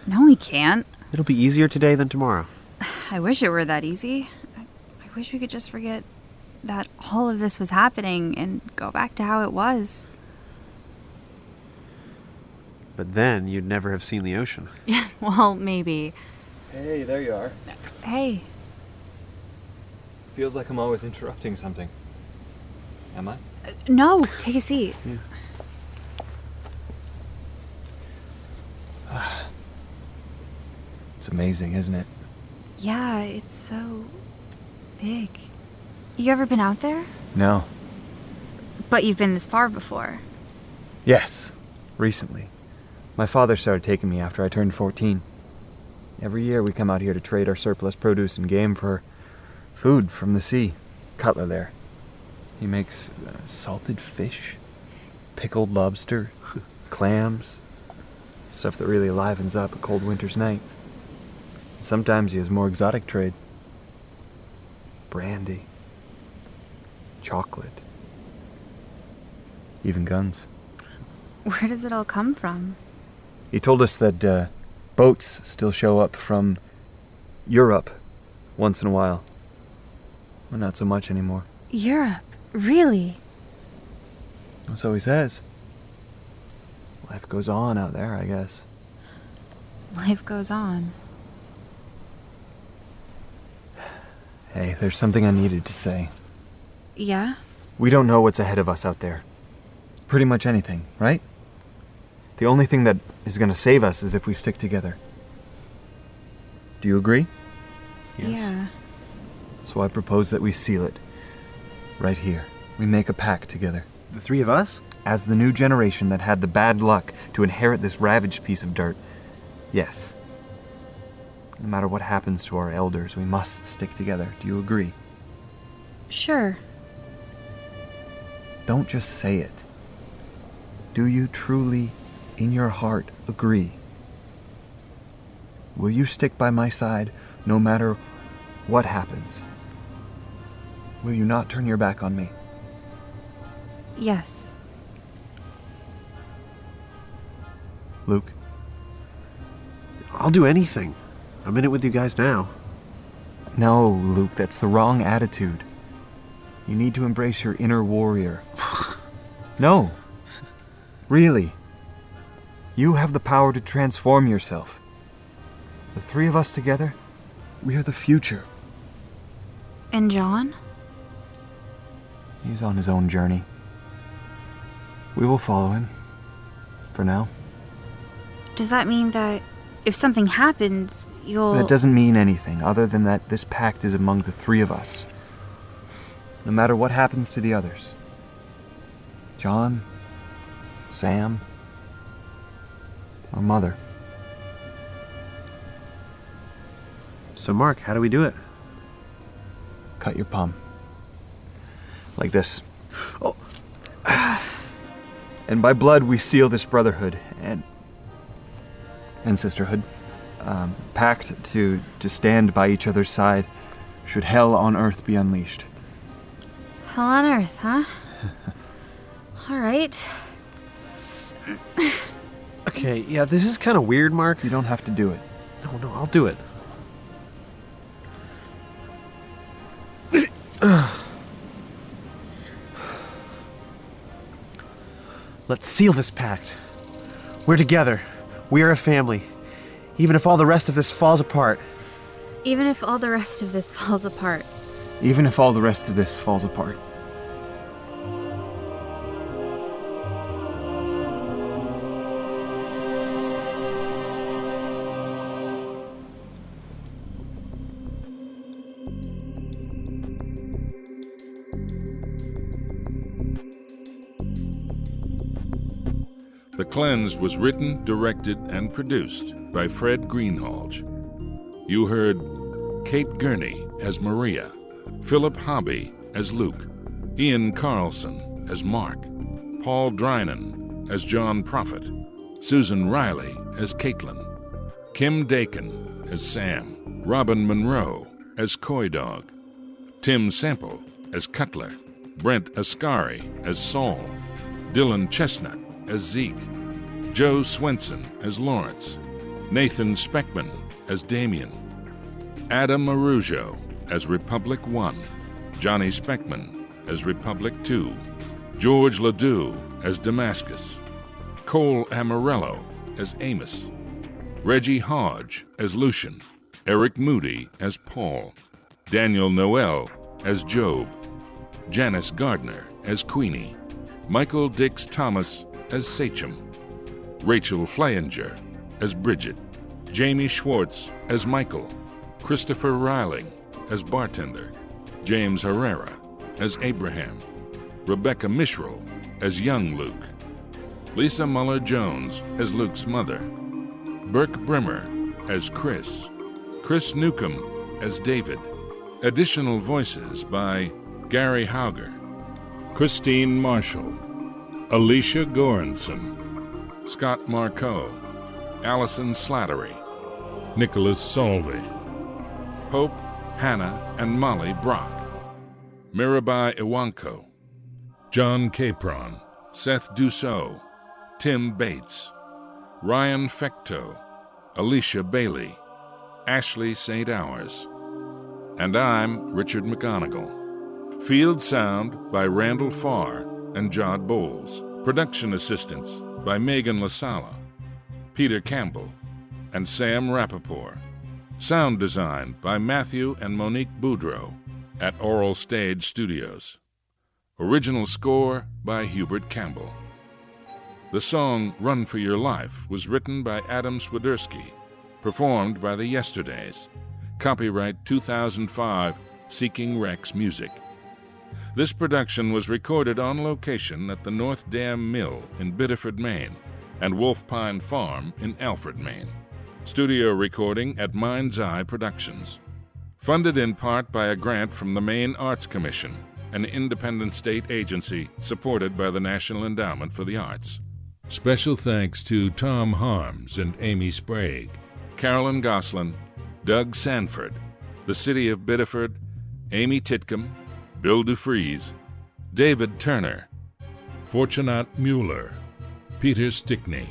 No, we can't. It'll be easier today than tomorrow. I wish it were that easy. I wish we could just forget that all of this was happening and go back to how it was. But then you'd never have seen the ocean. Yeah, well, maybe. Hey, there you are. Hey. Feels like I'm always interrupting something. Am I? No, take a seat. Yeah. It's amazing, isn't it? Yeah, it's so big. You ever been out there? No. But you've been this far before. Yes, recently. My father started taking me after I turned 14. Every year we come out here to trade our surplus produce and game for food from the sea. Cutler there. He makes salted fish, pickled lobster, clams. Stuff that really livens up a cold winter's night. Sometimes he has more exotic trade. Brandy. Chocolate. Even guns. Where does it all come from? He told us that boats still show up from Europe once in a while. Well, not so much anymore. Europe? Really? That's all he says. Life goes on out there, I guess. Life goes on. Hey, there's something I needed to say. Yeah? We don't know what's ahead of us out there. Pretty much anything, right? The only thing that is going to save us is if we stick together. Do you agree? Yes. Yeah. So I propose that we seal it. Right here. We make a pact together. The three of us? As the new generation that had the bad luck to inherit this ravaged piece of dirt. Yes. No matter what happens to our elders, we must stick together. Do you agree? Sure. Don't just say it. Do you truly, in your heart, agree? Will you stick by my side no matter what happens? Will you not turn your back on me? Yes. Luke? I'll do anything. I'm in it with you guys now. No, Luke, that's the wrong attitude. You need to embrace your inner warrior. No. Really. You have the power to transform yourself. The three of us together, we are the future. And John? He's on his own journey. We will follow him. For now. Does that mean that if something happens, you'll... That doesn't mean anything other than that this pact is among the three of us. No matter what happens to the others. John... Sam, or Mother. So Mark, how do we do it? Cut your palm. Like this. Oh. And by blood we seal this brotherhood and sisterhood, packed to stand by each other's side should hell on earth be unleashed. Hell on earth, huh? All right. Okay, yeah, this is kind of weird, Mark. You don't have to do it. No, I'll do it. Let's seal this pact. We're together. We are a family. Even if all the rest of this falls apart. Even if all the rest of this falls apart. Even if all the rest of this falls apart. The Cleanse was written, directed, and produced by Fred Greenhalgh. You heard Kate Gurney as Maria, Philip Hobby as Luke, Ian Carlson as Mark, Paul Drynan as John Prophet, Susan Riley as Caitlin, Kim Dakin as Sam, Robin Monroe as Coy Dog, Tim Sample as Cutler, Brent Ascari as Saul, Dylan Chestnut as Zeke, Joe Swenson as Lawrence, Nathan Speckman as Damien, Adam Arujo as Republic 1, Johnny Speckman as Republic 2, George Ledoux as Damascus, Cole Amarello as Amos, Reggie Hodge as Lucian, Eric Moody as Paul, Daniel Noel as Job, Janice Gardner as Queenie, Michael Dix Thomas as Sachem, Rachel Fleininger as Bridget, Jamie Schwartz as Michael, Christopher Reiling as Bartender, James Herrera as Abraham, Rebecca Mishral as Young Luke, Lisa Muller-Jones as Luke's mother, Burke Bremer as Chris, Chris Newcomb as David. Additional voices by Gary Hauger, Christine Marshall, Alicia Goranson, Scott Marco, Allison Slattery, Nicholas Solvey, Pope, Hannah, and Molly Brock, Mirabai Iwanko, John Capron, Seth Dussault, Tim Bates, Ryan Fecto, Alicia Bailey, Ashley St. Hours, and I'm Richard McGonigal. Field sound by Randall Farr and Jod Bowles. Production assistance by Megan LaSala, Peter Campbell, and Sam Rappaport. Sound design by Matthew and Monique Boudreau at Oral Stage Studios. Original score by Hubert Campbell. The song Run for Your Life was written by Adam Swiderski, performed by the Yesterdays. Copyright 2005, Seeking Rex Music. This production was recorded on location at the North Dam Mill in Biddeford, Maine, and Wolf Pine Farm in Alfred, Maine. Studio recording at Mind's Eye Productions. Funded in part by a grant from the Maine Arts Commission, an independent state agency supported by the National Endowment for the Arts. Special thanks to Tom Harms and Amy Sprague, Carolyn Goslin, Doug Sanford, the City of Biddeford, Amy Titcomb, Bill DeFries, David Turner, Fortunat Mueller, Peter Stickney,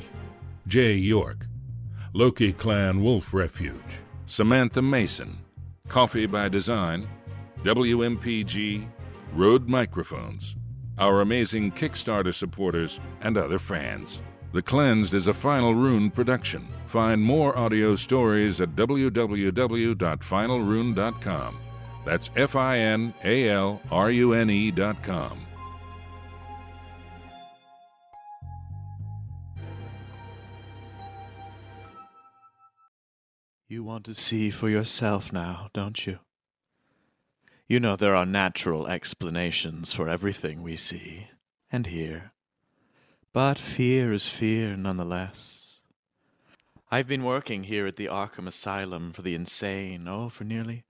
Jay York, Loki Clan Wolf Refuge, Samantha Mason, Coffee by Design, WMPG, Rode Microphones, our amazing Kickstarter supporters, and other fans. The Cleansed is a Final Rune production. Find more audio stories at www.finalrune.com. That's FINALRUNE.com. You want to see for yourself now, don't you? You know there are natural explanations for everything we see and hear. But fear is fear nonetheless. I've been working here at the Arkham Asylum for the insane, for nearly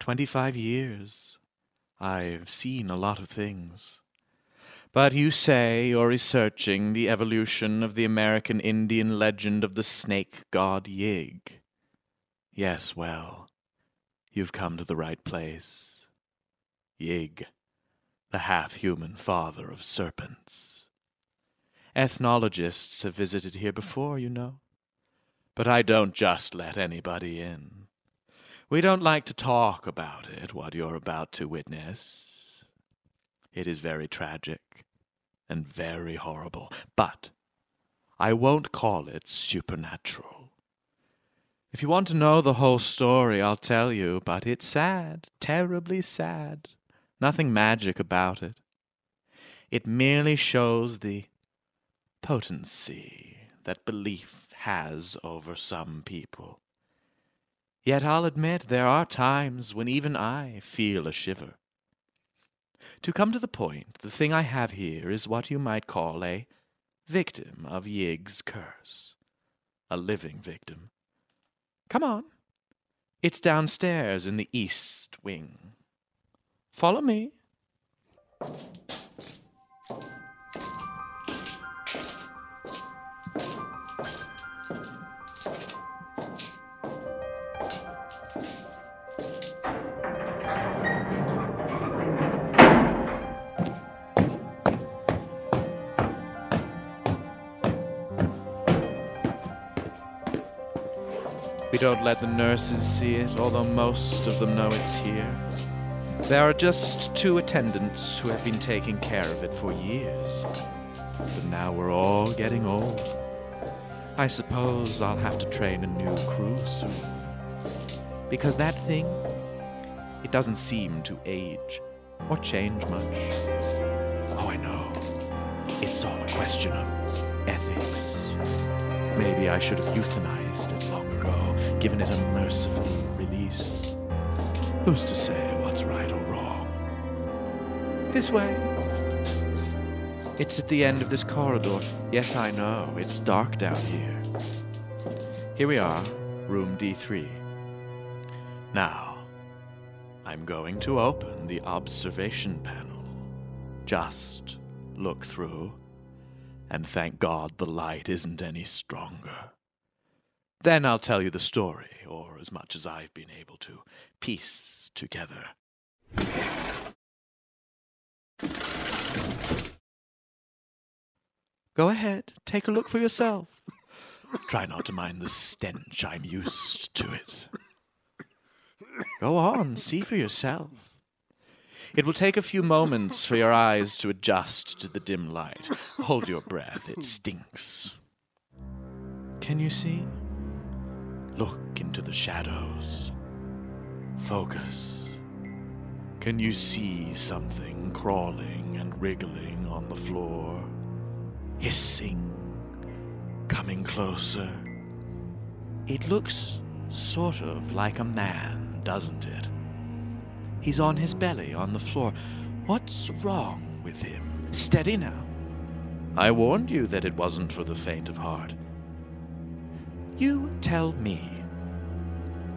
25 years, I've seen a lot of things. But you say you're researching the evolution of the American Indian legend of the snake god Yig. Yes, well, you've come to the right place. Yig, the half-human father of serpents. Ethnologists have visited here before, you know. But I don't just let anybody in. We don't like to talk about it, what you're about to witness. It is very tragic and very horrible, but I won't call it supernatural. If you want to know the whole story, I'll tell you, but it's sad, terribly sad. Nothing magic about it. It merely shows the potency that belief has over some people. Yet I'll admit there are times when even I feel a shiver. To come to the point, the thing I have here is what you might call a victim of Yig's curse. A living victim. Come on. It's downstairs in the east wing. Follow me. We don't let the nurses see it, although most of them know it's here. There are just two attendants who have been taking care of it for years. But now we're all getting old. I suppose I'll have to train a new crew soon. Because that thing, it doesn't seem to age or change much. Oh, I know. It's all a question of ethics. Maybe I should have euthanized it long ago, given it a merciful release. Who's to say what's right or wrong? This way. It's at the end of this corridor. Yes, I know. It's dark down here. Here we are, room D3. Now, I'm going to open the observation panel. Just look through. And thank God the light isn't any stronger. Then I'll tell you the story, or as much as I've been able to piece together. Go ahead, take a look for yourself. Try not to mind the stench, I'm used to it. Go on, see for yourself. It will take a few moments for your eyes to adjust to the dim light. Hold your breath, it stinks. Can you see? Look into the shadows. Focus. Can you see something crawling and wriggling on the floor? Hissing. Coming closer. It looks sort of like a man, doesn't it? He's on his belly, on the floor. What's wrong with him? Steady now. I warned you that it wasn't for the faint of heart. You tell me.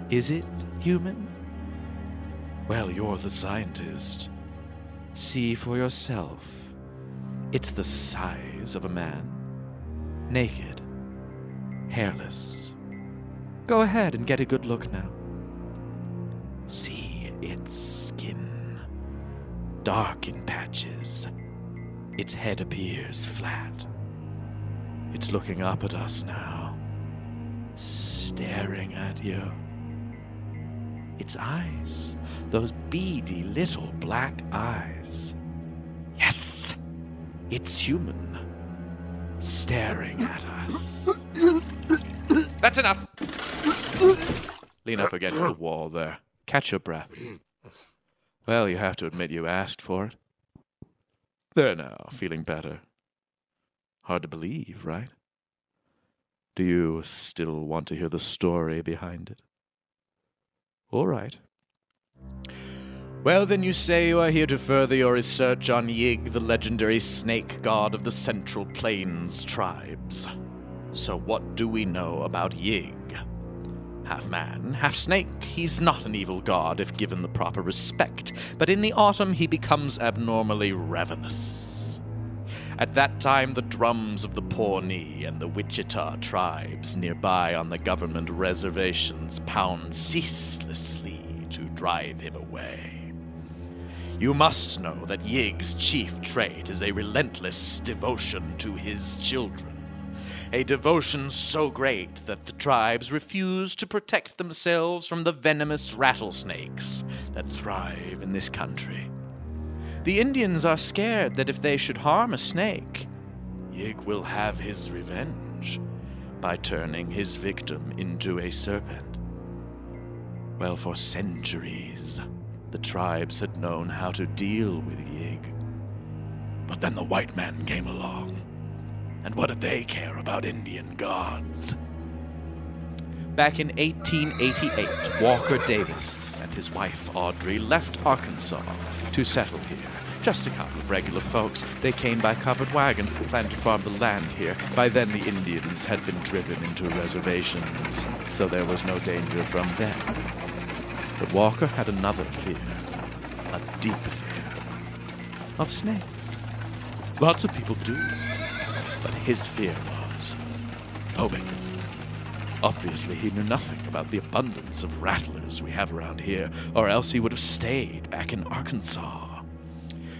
Is it human? Well, you're the scientist. See for yourself. It's the size of a man. Naked. Hairless. Go ahead and get a good look now. See. Its skin, dark in patches. Its head appears flat. It's looking up at us now, staring at you. Its eyes, those beady little black eyes. Yes, it's human, staring at us. That's enough. Lean up against the wall there. Catch your breath. Well, you have to admit you asked for it. There now, feeling better. Hard to believe, right? Do you still want to hear the story behind it? All right. Well, then you say you are here to further your research on Yig, the legendary snake god of the Central Plains tribes. So what do we know about Yig? half man, half snake, he's not an evil god if given the proper respect, but in the autumn he becomes abnormally ravenous. At that time, the drums of the Pawnee and the Wichita tribes nearby on the government reservations pound ceaselessly to drive him away. You must know that Yig's chief trait is a relentless devotion to his children. A devotion so great that the tribes refuse to protect themselves from the venomous rattlesnakes that thrive in this country. The Indians are scared that if they should harm a snake, Yig will have his revenge by turning his victim into a serpent. Well, for centuries, the tribes had known how to deal with Yig. But then the white man came along. And what did they care about Indian gods? Back in 1888, Walker Davis and his wife Audrey left Arkansas to settle here. Just a couple of regular folks. They came by covered wagon, planned to farm the land here. By then the Indians had been driven into reservations, so there was no danger from them. But Walker had another fear, a deep fear, of snakes. Lots of people do. But his fear was phobic. Obviously, he knew nothing about the abundance of rattlers we have around here, or else he would have stayed back in Arkansas.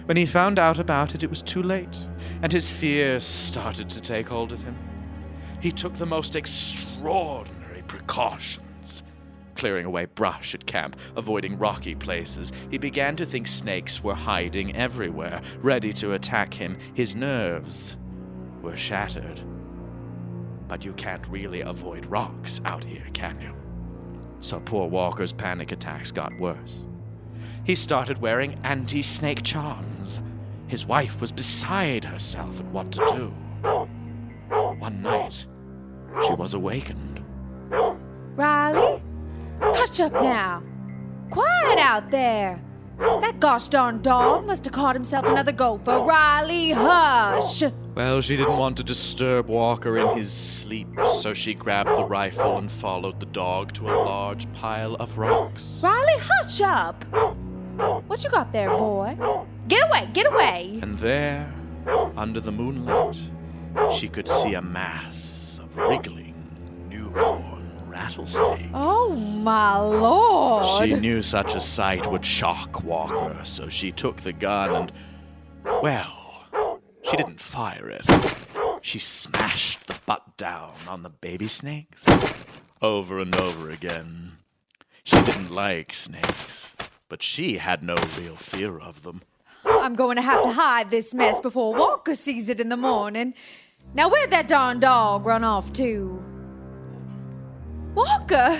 When he found out about it, it was too late, and his fear started to take hold of him. He took the most extraordinary precautions, clearing away brush at camp, avoiding rocky places. He began to think snakes were hiding everywhere, ready to attack him. His nerves were shattered. But you can't really avoid rocks out here, can you? So poor Walker's panic attacks got worse. He started wearing anti-snake charms. His wife was beside herself at what to do. One night, she was awakened. Riley, hush up now. Quiet out there. That gosh darn dog must have caught himself another gopher. Riley, hush! Well, she didn't want to disturb Walker in his sleep, so she grabbed the rifle and followed the dog to a large pile of rocks. Riley, hush up! What you got there, boy? Get away, get away! And there, under the moonlight, she could see a mass of wriggling newborn rattlesnakes. Oh, my lord! She knew such a sight would shock Walker, so she took the gun and, well, she didn't fire it. She smashed the butt down on the baby snakes over and over again. She didn't like snakes, but she had no real fear of them. I'm going to have to hide this mess before Walker sees it in the morning. Now, where'd that darn dog run off to? Walker,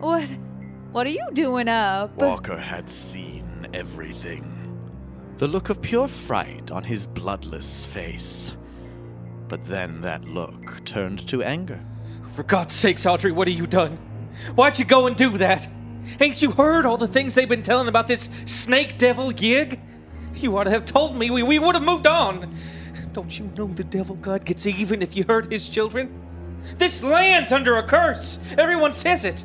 what are you doing up? Walker had seen everything. The look of pure fright on his bloodless face. But then that look turned to anger. For God's sakes, Audrey, what have you done? Why'd you go and do that? Ain't you heard all the things they've been telling about this snake devil Yig? You ought to have told me. We would have moved on. Don't you know the devil god gets even if you hurt his children? This land's under a curse. Everyone says it.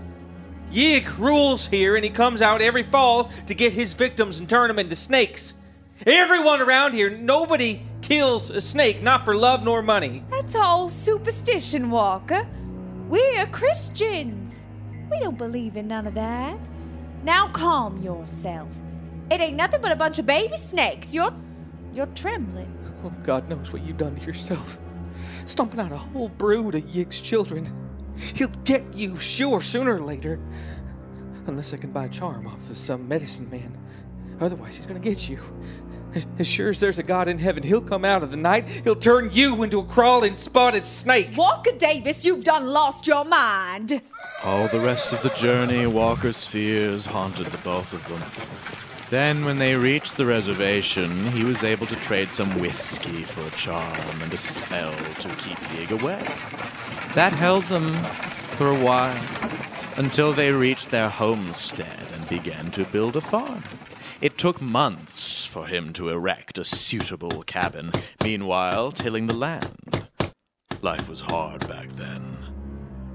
Yig rules here, and he comes out every fall to get his victims and turn them into snakes. Everyone around here, nobody kills a snake, not for love nor money. That's all superstition, Walker. We're Christians. We don't believe in none of that. Now calm yourself. It ain't nothing but a bunch of baby snakes. You're trembling. Oh, God knows what you've done to yourself. Stomping out a whole brood of Yig's children. He'll get you, sure, sooner or later. Unless I can buy a charm off of some medicine man. Otherwise, he's going to get you. As sure as there's a God in heaven, he'll come out of the night. He'll turn you into a crawling, spotted snake. Walker Davis, you've done lost your mind. All the rest of the journey, Walker's fears haunted the both of them. Then, when they reached the reservation, he was able to trade some whiskey for a charm and a spell to keep Yig away. That held them for a while, until they reached their homestead and began to build a farm. It took months for him to erect a suitable cabin, meanwhile tilling the land. Life was hard back then.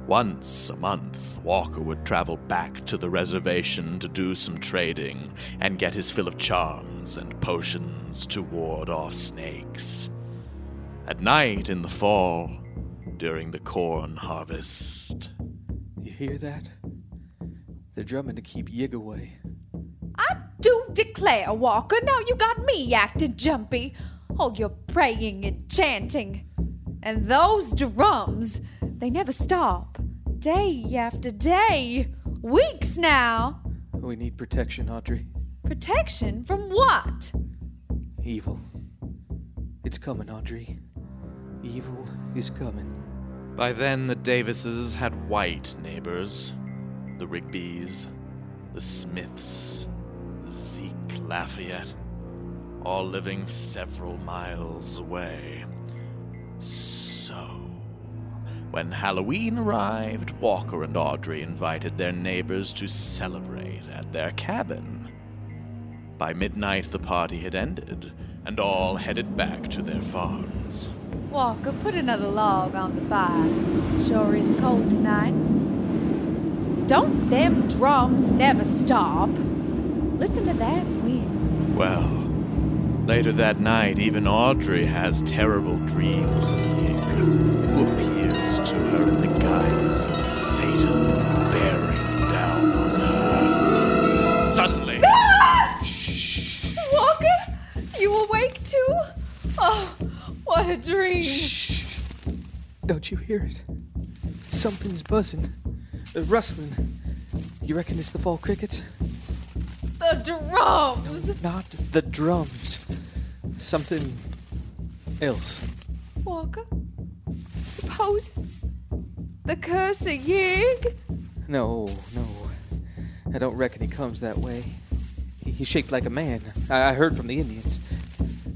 Once a month, Walker would travel back to the reservation to do some trading and get his fill of charms and potions to ward off snakes. At night in the fall, during the corn harvest... You hear that? They're drumming to keep Yig away. I do declare, Walker, now you got me acting jumpy. Oh, you're praying and chanting. And those drums, they never stop. Day after day. Weeks now. We need protection, Audrey. Protection from what? Evil. It's coming, Audrey. Evil is coming. By then, the Davises had white neighbors. The Rigbys, the Smiths, Zeke Lafayette, all living several miles away. So, when Halloween arrived, Walker and Audrey invited their neighbors to celebrate at their cabin. By midnight, the party had ended, and all headed back to their farms. Walker, put another log on the fire. Sure is cold tonight. Don't them drums never stop? Listen to that wind. Well, later that night, even Audrey has terrible dreams of Yig, who appears to her in the guise of Satan bearing down on her. Suddenly... Ah! Shh. Walker, you awake too? Oh, what a dream. Shh. Don't you hear it? Something's buzzing. Rustling. You reckon it's the fall crickets? The drums! No, not the drums. Something else. Walker? Suppose it's the Curse of Yig? No. I don't reckon he comes that way. He's shaped like a man. I heard from the Indians.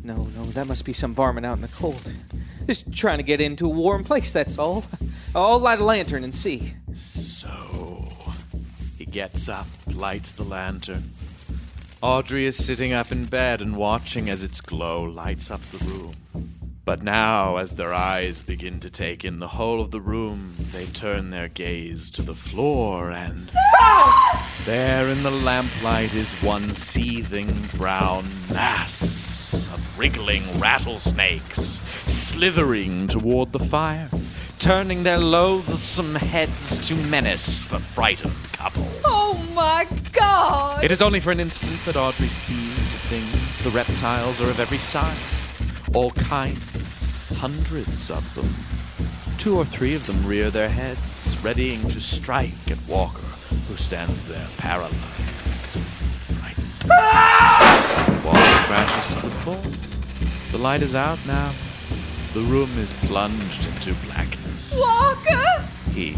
No, that must be some varmint out in the cold. Just trying to get into a warm place, that's all. I'll light a lantern and see. So, he gets up, lights the lantern. Audrey is sitting up in bed and watching as its glow lights up the room. But now, as their eyes begin to take in the whole of the room, they turn their gaze to the floor and... There in the lamplight is one seething brown mass of wriggling rattlesnakes, slithering toward the fire, turning their loathsome heads to menace the frightened couple. Oh my God! It is only for an instant that Audrey sees the things. The reptiles are of every size, all kinds, hundreds of them. 2 or 3 of them rear their heads, readying to strike at Walker, who stands there paralyzed and frightened. Ah! Walker crashes to the floor. The light is out now. The room is plunged into blackness. Walker! He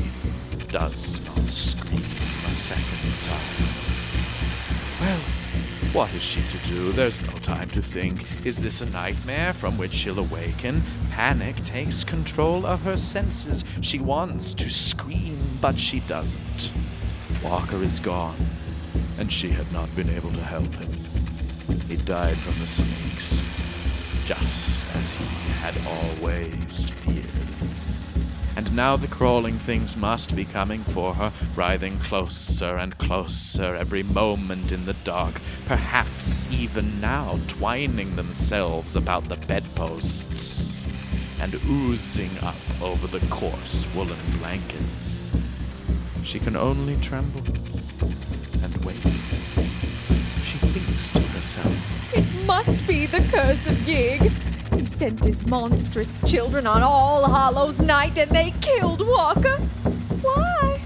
does not scream a second time. Well, what is she to do? There's no time to think. Is this a nightmare from which she'll awaken? Panic takes control of her senses. She wants to scream, but she doesn't. Walker is gone, and she had not been able to help him. He died from the snakes, just as he had always feared. And now the crawling things must be coming for her, writhing closer and closer every moment in the dark, perhaps even now twining themselves about the bedposts and oozing up over the coarse woolen blankets. She can only tremble and wait. She thinks to herself, it must be the Curse of Yig. He sent his monstrous children on All Hallows Night and they killed Walker. Why?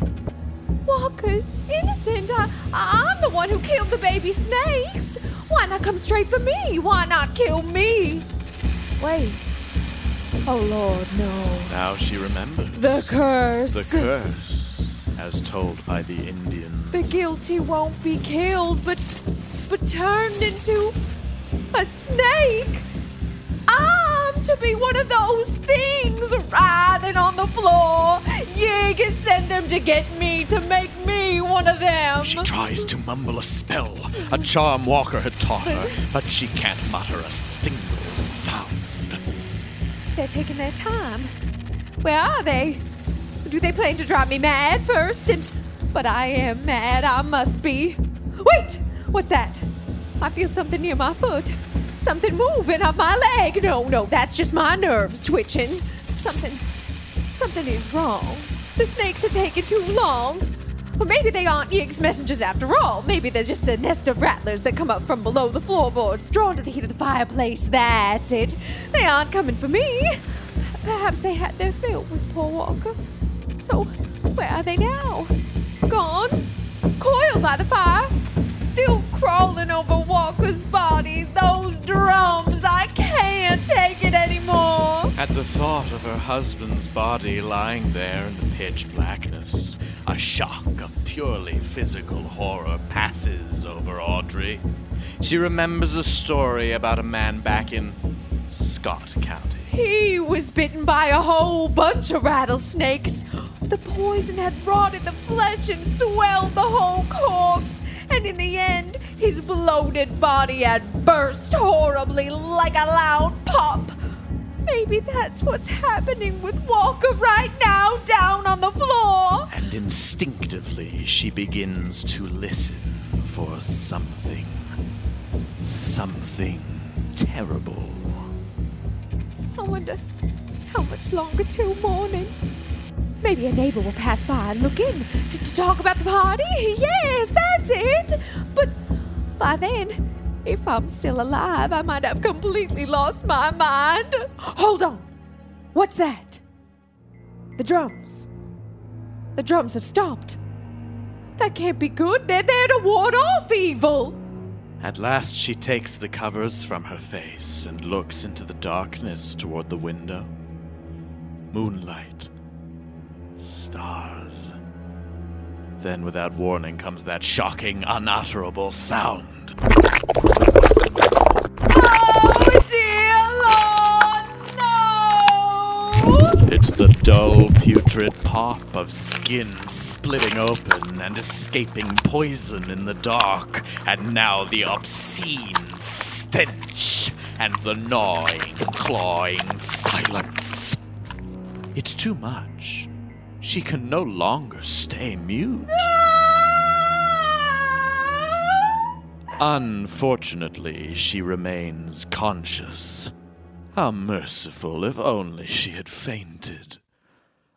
Walker's innocent. I'm the one who killed the baby snakes. Why not come straight for me? Why not kill me? Wait. Oh, Lord, no. Now she remembers. The curse. The curse, as told by the Indians. The guilty won't be killed, but turned into a snake. I'm to be one of those things writhing on the floor. Yig has sent them to get me, to make me one of them. She tries to mumble a spell, a charm Walker had taught her, but she can't mutter a single sound. They're taking their time. Where are they? Do they plan to drive me mad first? But I am mad, I must be. Wait! What's that? I feel something near my foot. Something moving up my leg. No, that's just my nerves twitching. Something is wrong. The snakes are taking too long. Or maybe they aren't Yig's messengers after all. Maybe they're just a nest of rattlers that come up from below the floorboards, drawn to the heat of the fireplace. That's it. They aren't coming for me. Perhaps they had their fill with poor Walker. So, where are they now? Gone? Coiled by the fire? Still crawling over Walker's body. Those drums, I can't take it anymore. At the thought of her husband's body lying there in the pitch blackness, a shock of purely physical horror passes over Audrey. She remembers a story about a man back in Scott County. He was bitten by a whole bunch of rattlesnakes. The poison had rotted the flesh and swelled the whole corpse. And in the end, his bloated body had burst horribly like a loud pop. Maybe that's what's happening with Walker right now, down on the floor. And instinctively, she begins to listen for something. Something terrible. I wonder how much longer till morning. Maybe a neighbor will pass by and look in to talk about the party. Yes, that's it. But by then, if I'm still alive, I might have completely lost my mind. Hold on. What's that? The drums. The drums have stopped. That can't be good. They're there to ward off evil. At last, she takes the covers from her face and looks into the darkness toward the window. Moonlight. Stars. Then, without warning, comes that shocking, unutterable sound. Oh, dear Lord, no! It's the dull, putrid pop of skin splitting open and escaping poison in the dark, and now the obscene stench and the gnawing, clawing silence. It's too much. She can no longer stay mute. Unfortunately, she remains conscious. How merciful, if only she had fainted.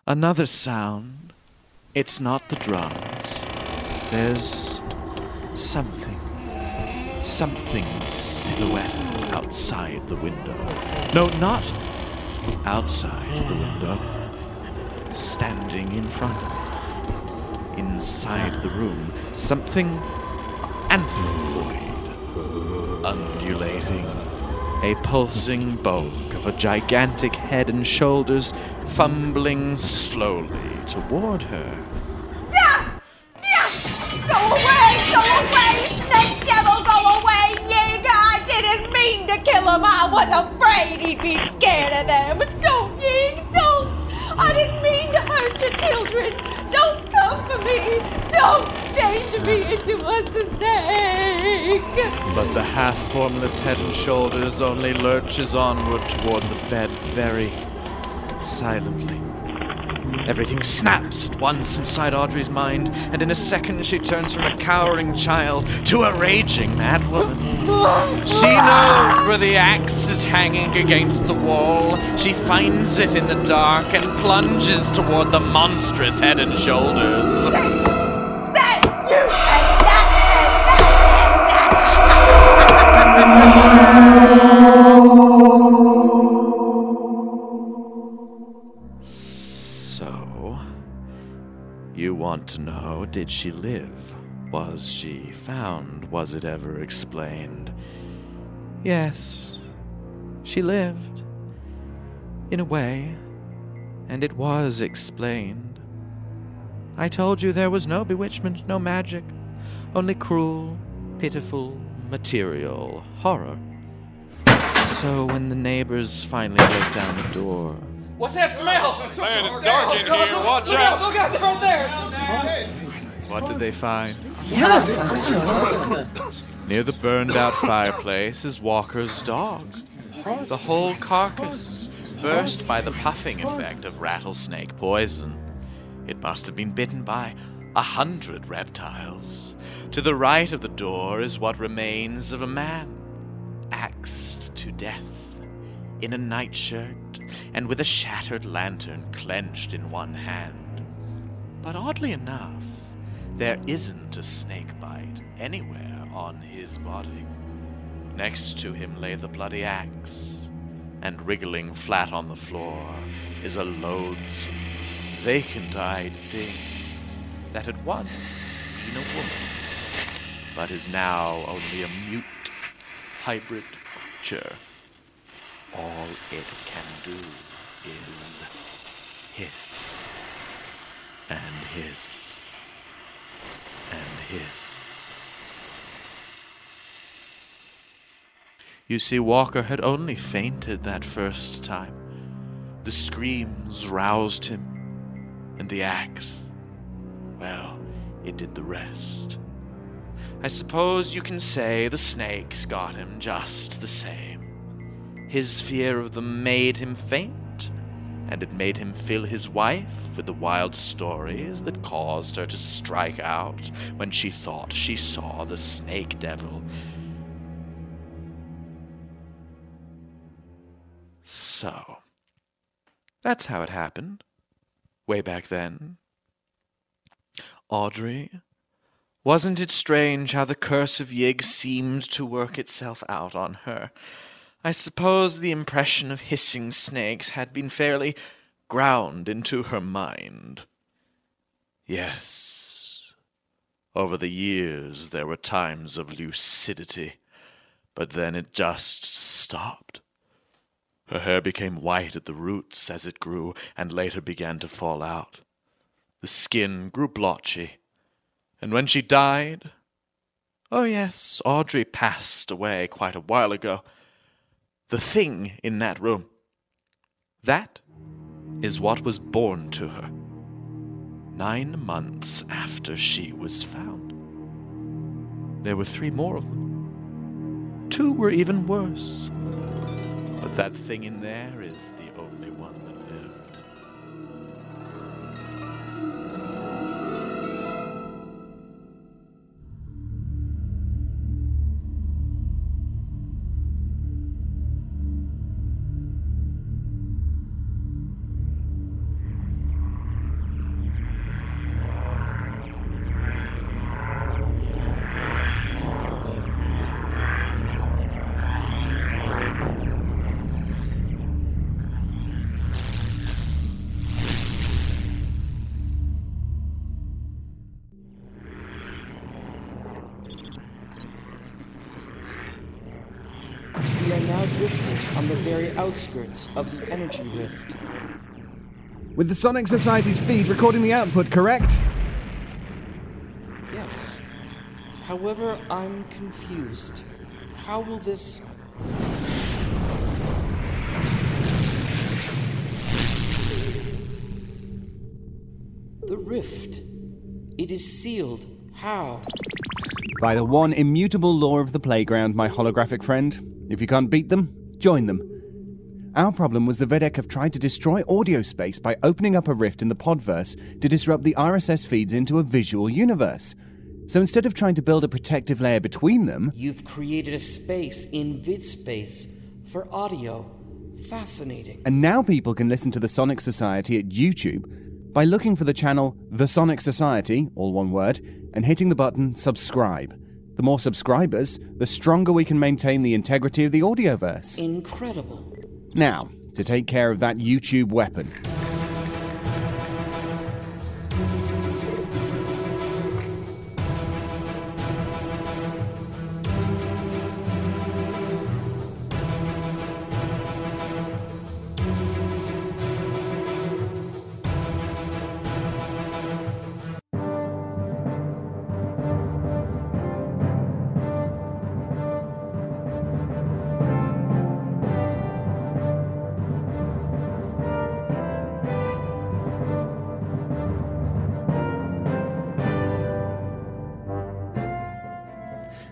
Another sound. It's not the drums. There's something. Something silhouetted outside the window. No, not outside the window. Standing in front of it. Inside the room, something anthropoid, undulating, a pulsing bulk of a gigantic head and shoulders fumbling slowly toward her. Yeah! Yeah! Go away, snake devil, go away, Yig! I didn't mean to kill him. I was afraid he'd be scared of them. Don't, Yig, don't! I didn't mean to hurt your children. Don't come for me. Don't change me into a snake. But the half-formless head and shoulders only lurches onward toward the bed very silently. Everything snaps at once inside Audrey's mind, and in a second she turns from a cowering child to a raging mad woman. She knows where the axe is hanging against the wall. She finds it in the dark and plunges toward the monstrous head and shoulders. You want to know, did she live? Was she found? Was it ever explained? Yes, she lived. In a way. And it was explained. I told you there was no bewitchment, no magic. Only cruel, pitiful, material horror. So when the neighbors finally broke down the door... What's that smell? Man, it's dark in here. Watch out. Look out, they're over there. What did they find? Near the burned-out fireplace is Walker's dog. The whole carcass, burst by the puffing effect of rattlesnake poison. It must have been bitten by 100 reptiles. To the right of the door is what remains of a man, axed to death, in a nightshirt and with a shattered lantern clenched in one hand. But oddly enough, there isn't a snake bite anywhere on his body. Next to him lay the bloody axe, and wriggling flat on the floor is a loathsome, vacant-eyed thing that had once been a woman, but is now only a mute hybrid creature. All it can do is hiss, and hiss, and hiss. You see, Walker had only fainted that first time. The screams roused him, and the axe, well, it did the rest. I suppose you can say the snakes got him just the same. His fear of them made him faint, and it made him fill his wife with the wild stories that caused her to strike out when she thought she saw the snake devil. So, that's how it happened, way back then. Audrey, wasn't it strange how the curse of Yig seemed to work itself out on her? I suppose the impression of hissing snakes had been fairly ground into her mind. Yes, over the years there were times of lucidity, but then it just stopped. Her hair became white at the roots as it grew, and later began to fall out. The skin grew blotchy, and when she died... Oh yes, Audrey passed away quite a while ago. The thing in that room, that is what was born to her 9 months after she was found. There were 3 more of them. 2 were even worse. But that thing in there is the only one that outskirts of the energy rift. With the Sonic Society's feed recording the output, correct? Yes. However, I'm confused. How will this... The rift. It is sealed. How? By the one immutable law of the playground, my holographic friend. If you can't beat them, join them. Our problem was the Vidic have tried to destroy audio space by opening up a rift in the podverse to disrupt the RSS feeds into a visual universe. So instead of trying to build a protective layer between them... You've created a space in vid space for audio. Fascinating. And now people can listen to the Sonic Society at YouTube by looking for the channel The Sonic Society, all one word, and hitting the button subscribe. The more subscribers, the stronger we can maintain the integrity of the audioverse. Incredible. Now, to take care of that YouTube weapon.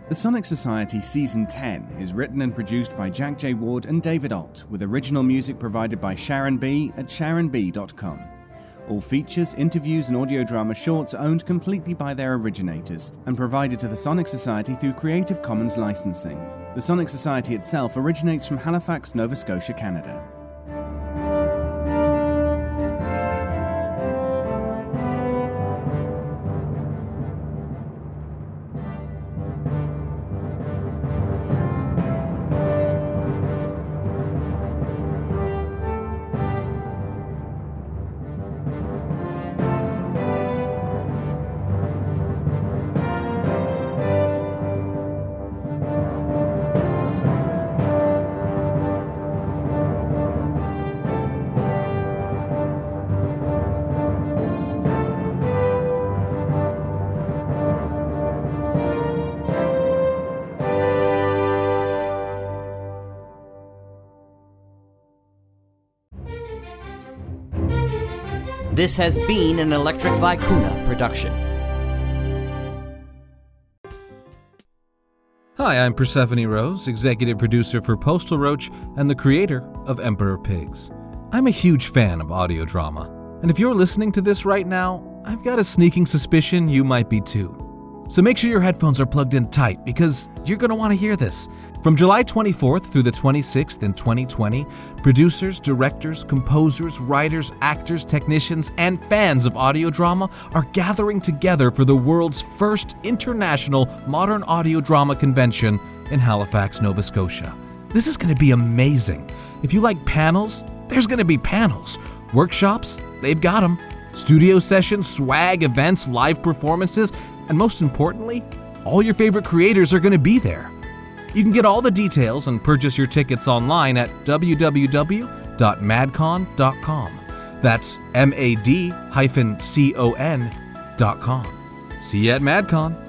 The Sonic Society Season 10 is written and produced by Jack J. Ward and David Alt, with original music provided by Sharon B. at SharonB.com. All features, interviews and audio drama shorts are owned completely by their originators and provided to the Sonic Society through Creative Commons licensing. The Sonic Society itself originates from Halifax, Nova Scotia, Canada. This has been an Electric Vicuna production. Hi, I'm Persephone Rose, executive producer for Postal Roach and the creator of Emperor Pigs. I'm a huge fan of audio drama, and if you're listening to this right now, I've got a sneaking suspicion you might be too. So make sure your headphones are plugged in tight, because you're going to want to hear this. From July 24th through the 26th in 2020, producers, directors, composers, writers, actors, technicians, and fans of audio drama are gathering together for the world's first international modern audio drama convention in Halifax, Nova Scotia. This is going to be amazing. If you like panels, there's going to be panels. Workshops, they've got them. Studio sessions, swag, events, live performances, and most importantly, all your favorite creators are going to be there. You can get all the details and purchase your tickets online at www.madcon.com. That's MAD-CON.com. See you at MadCon.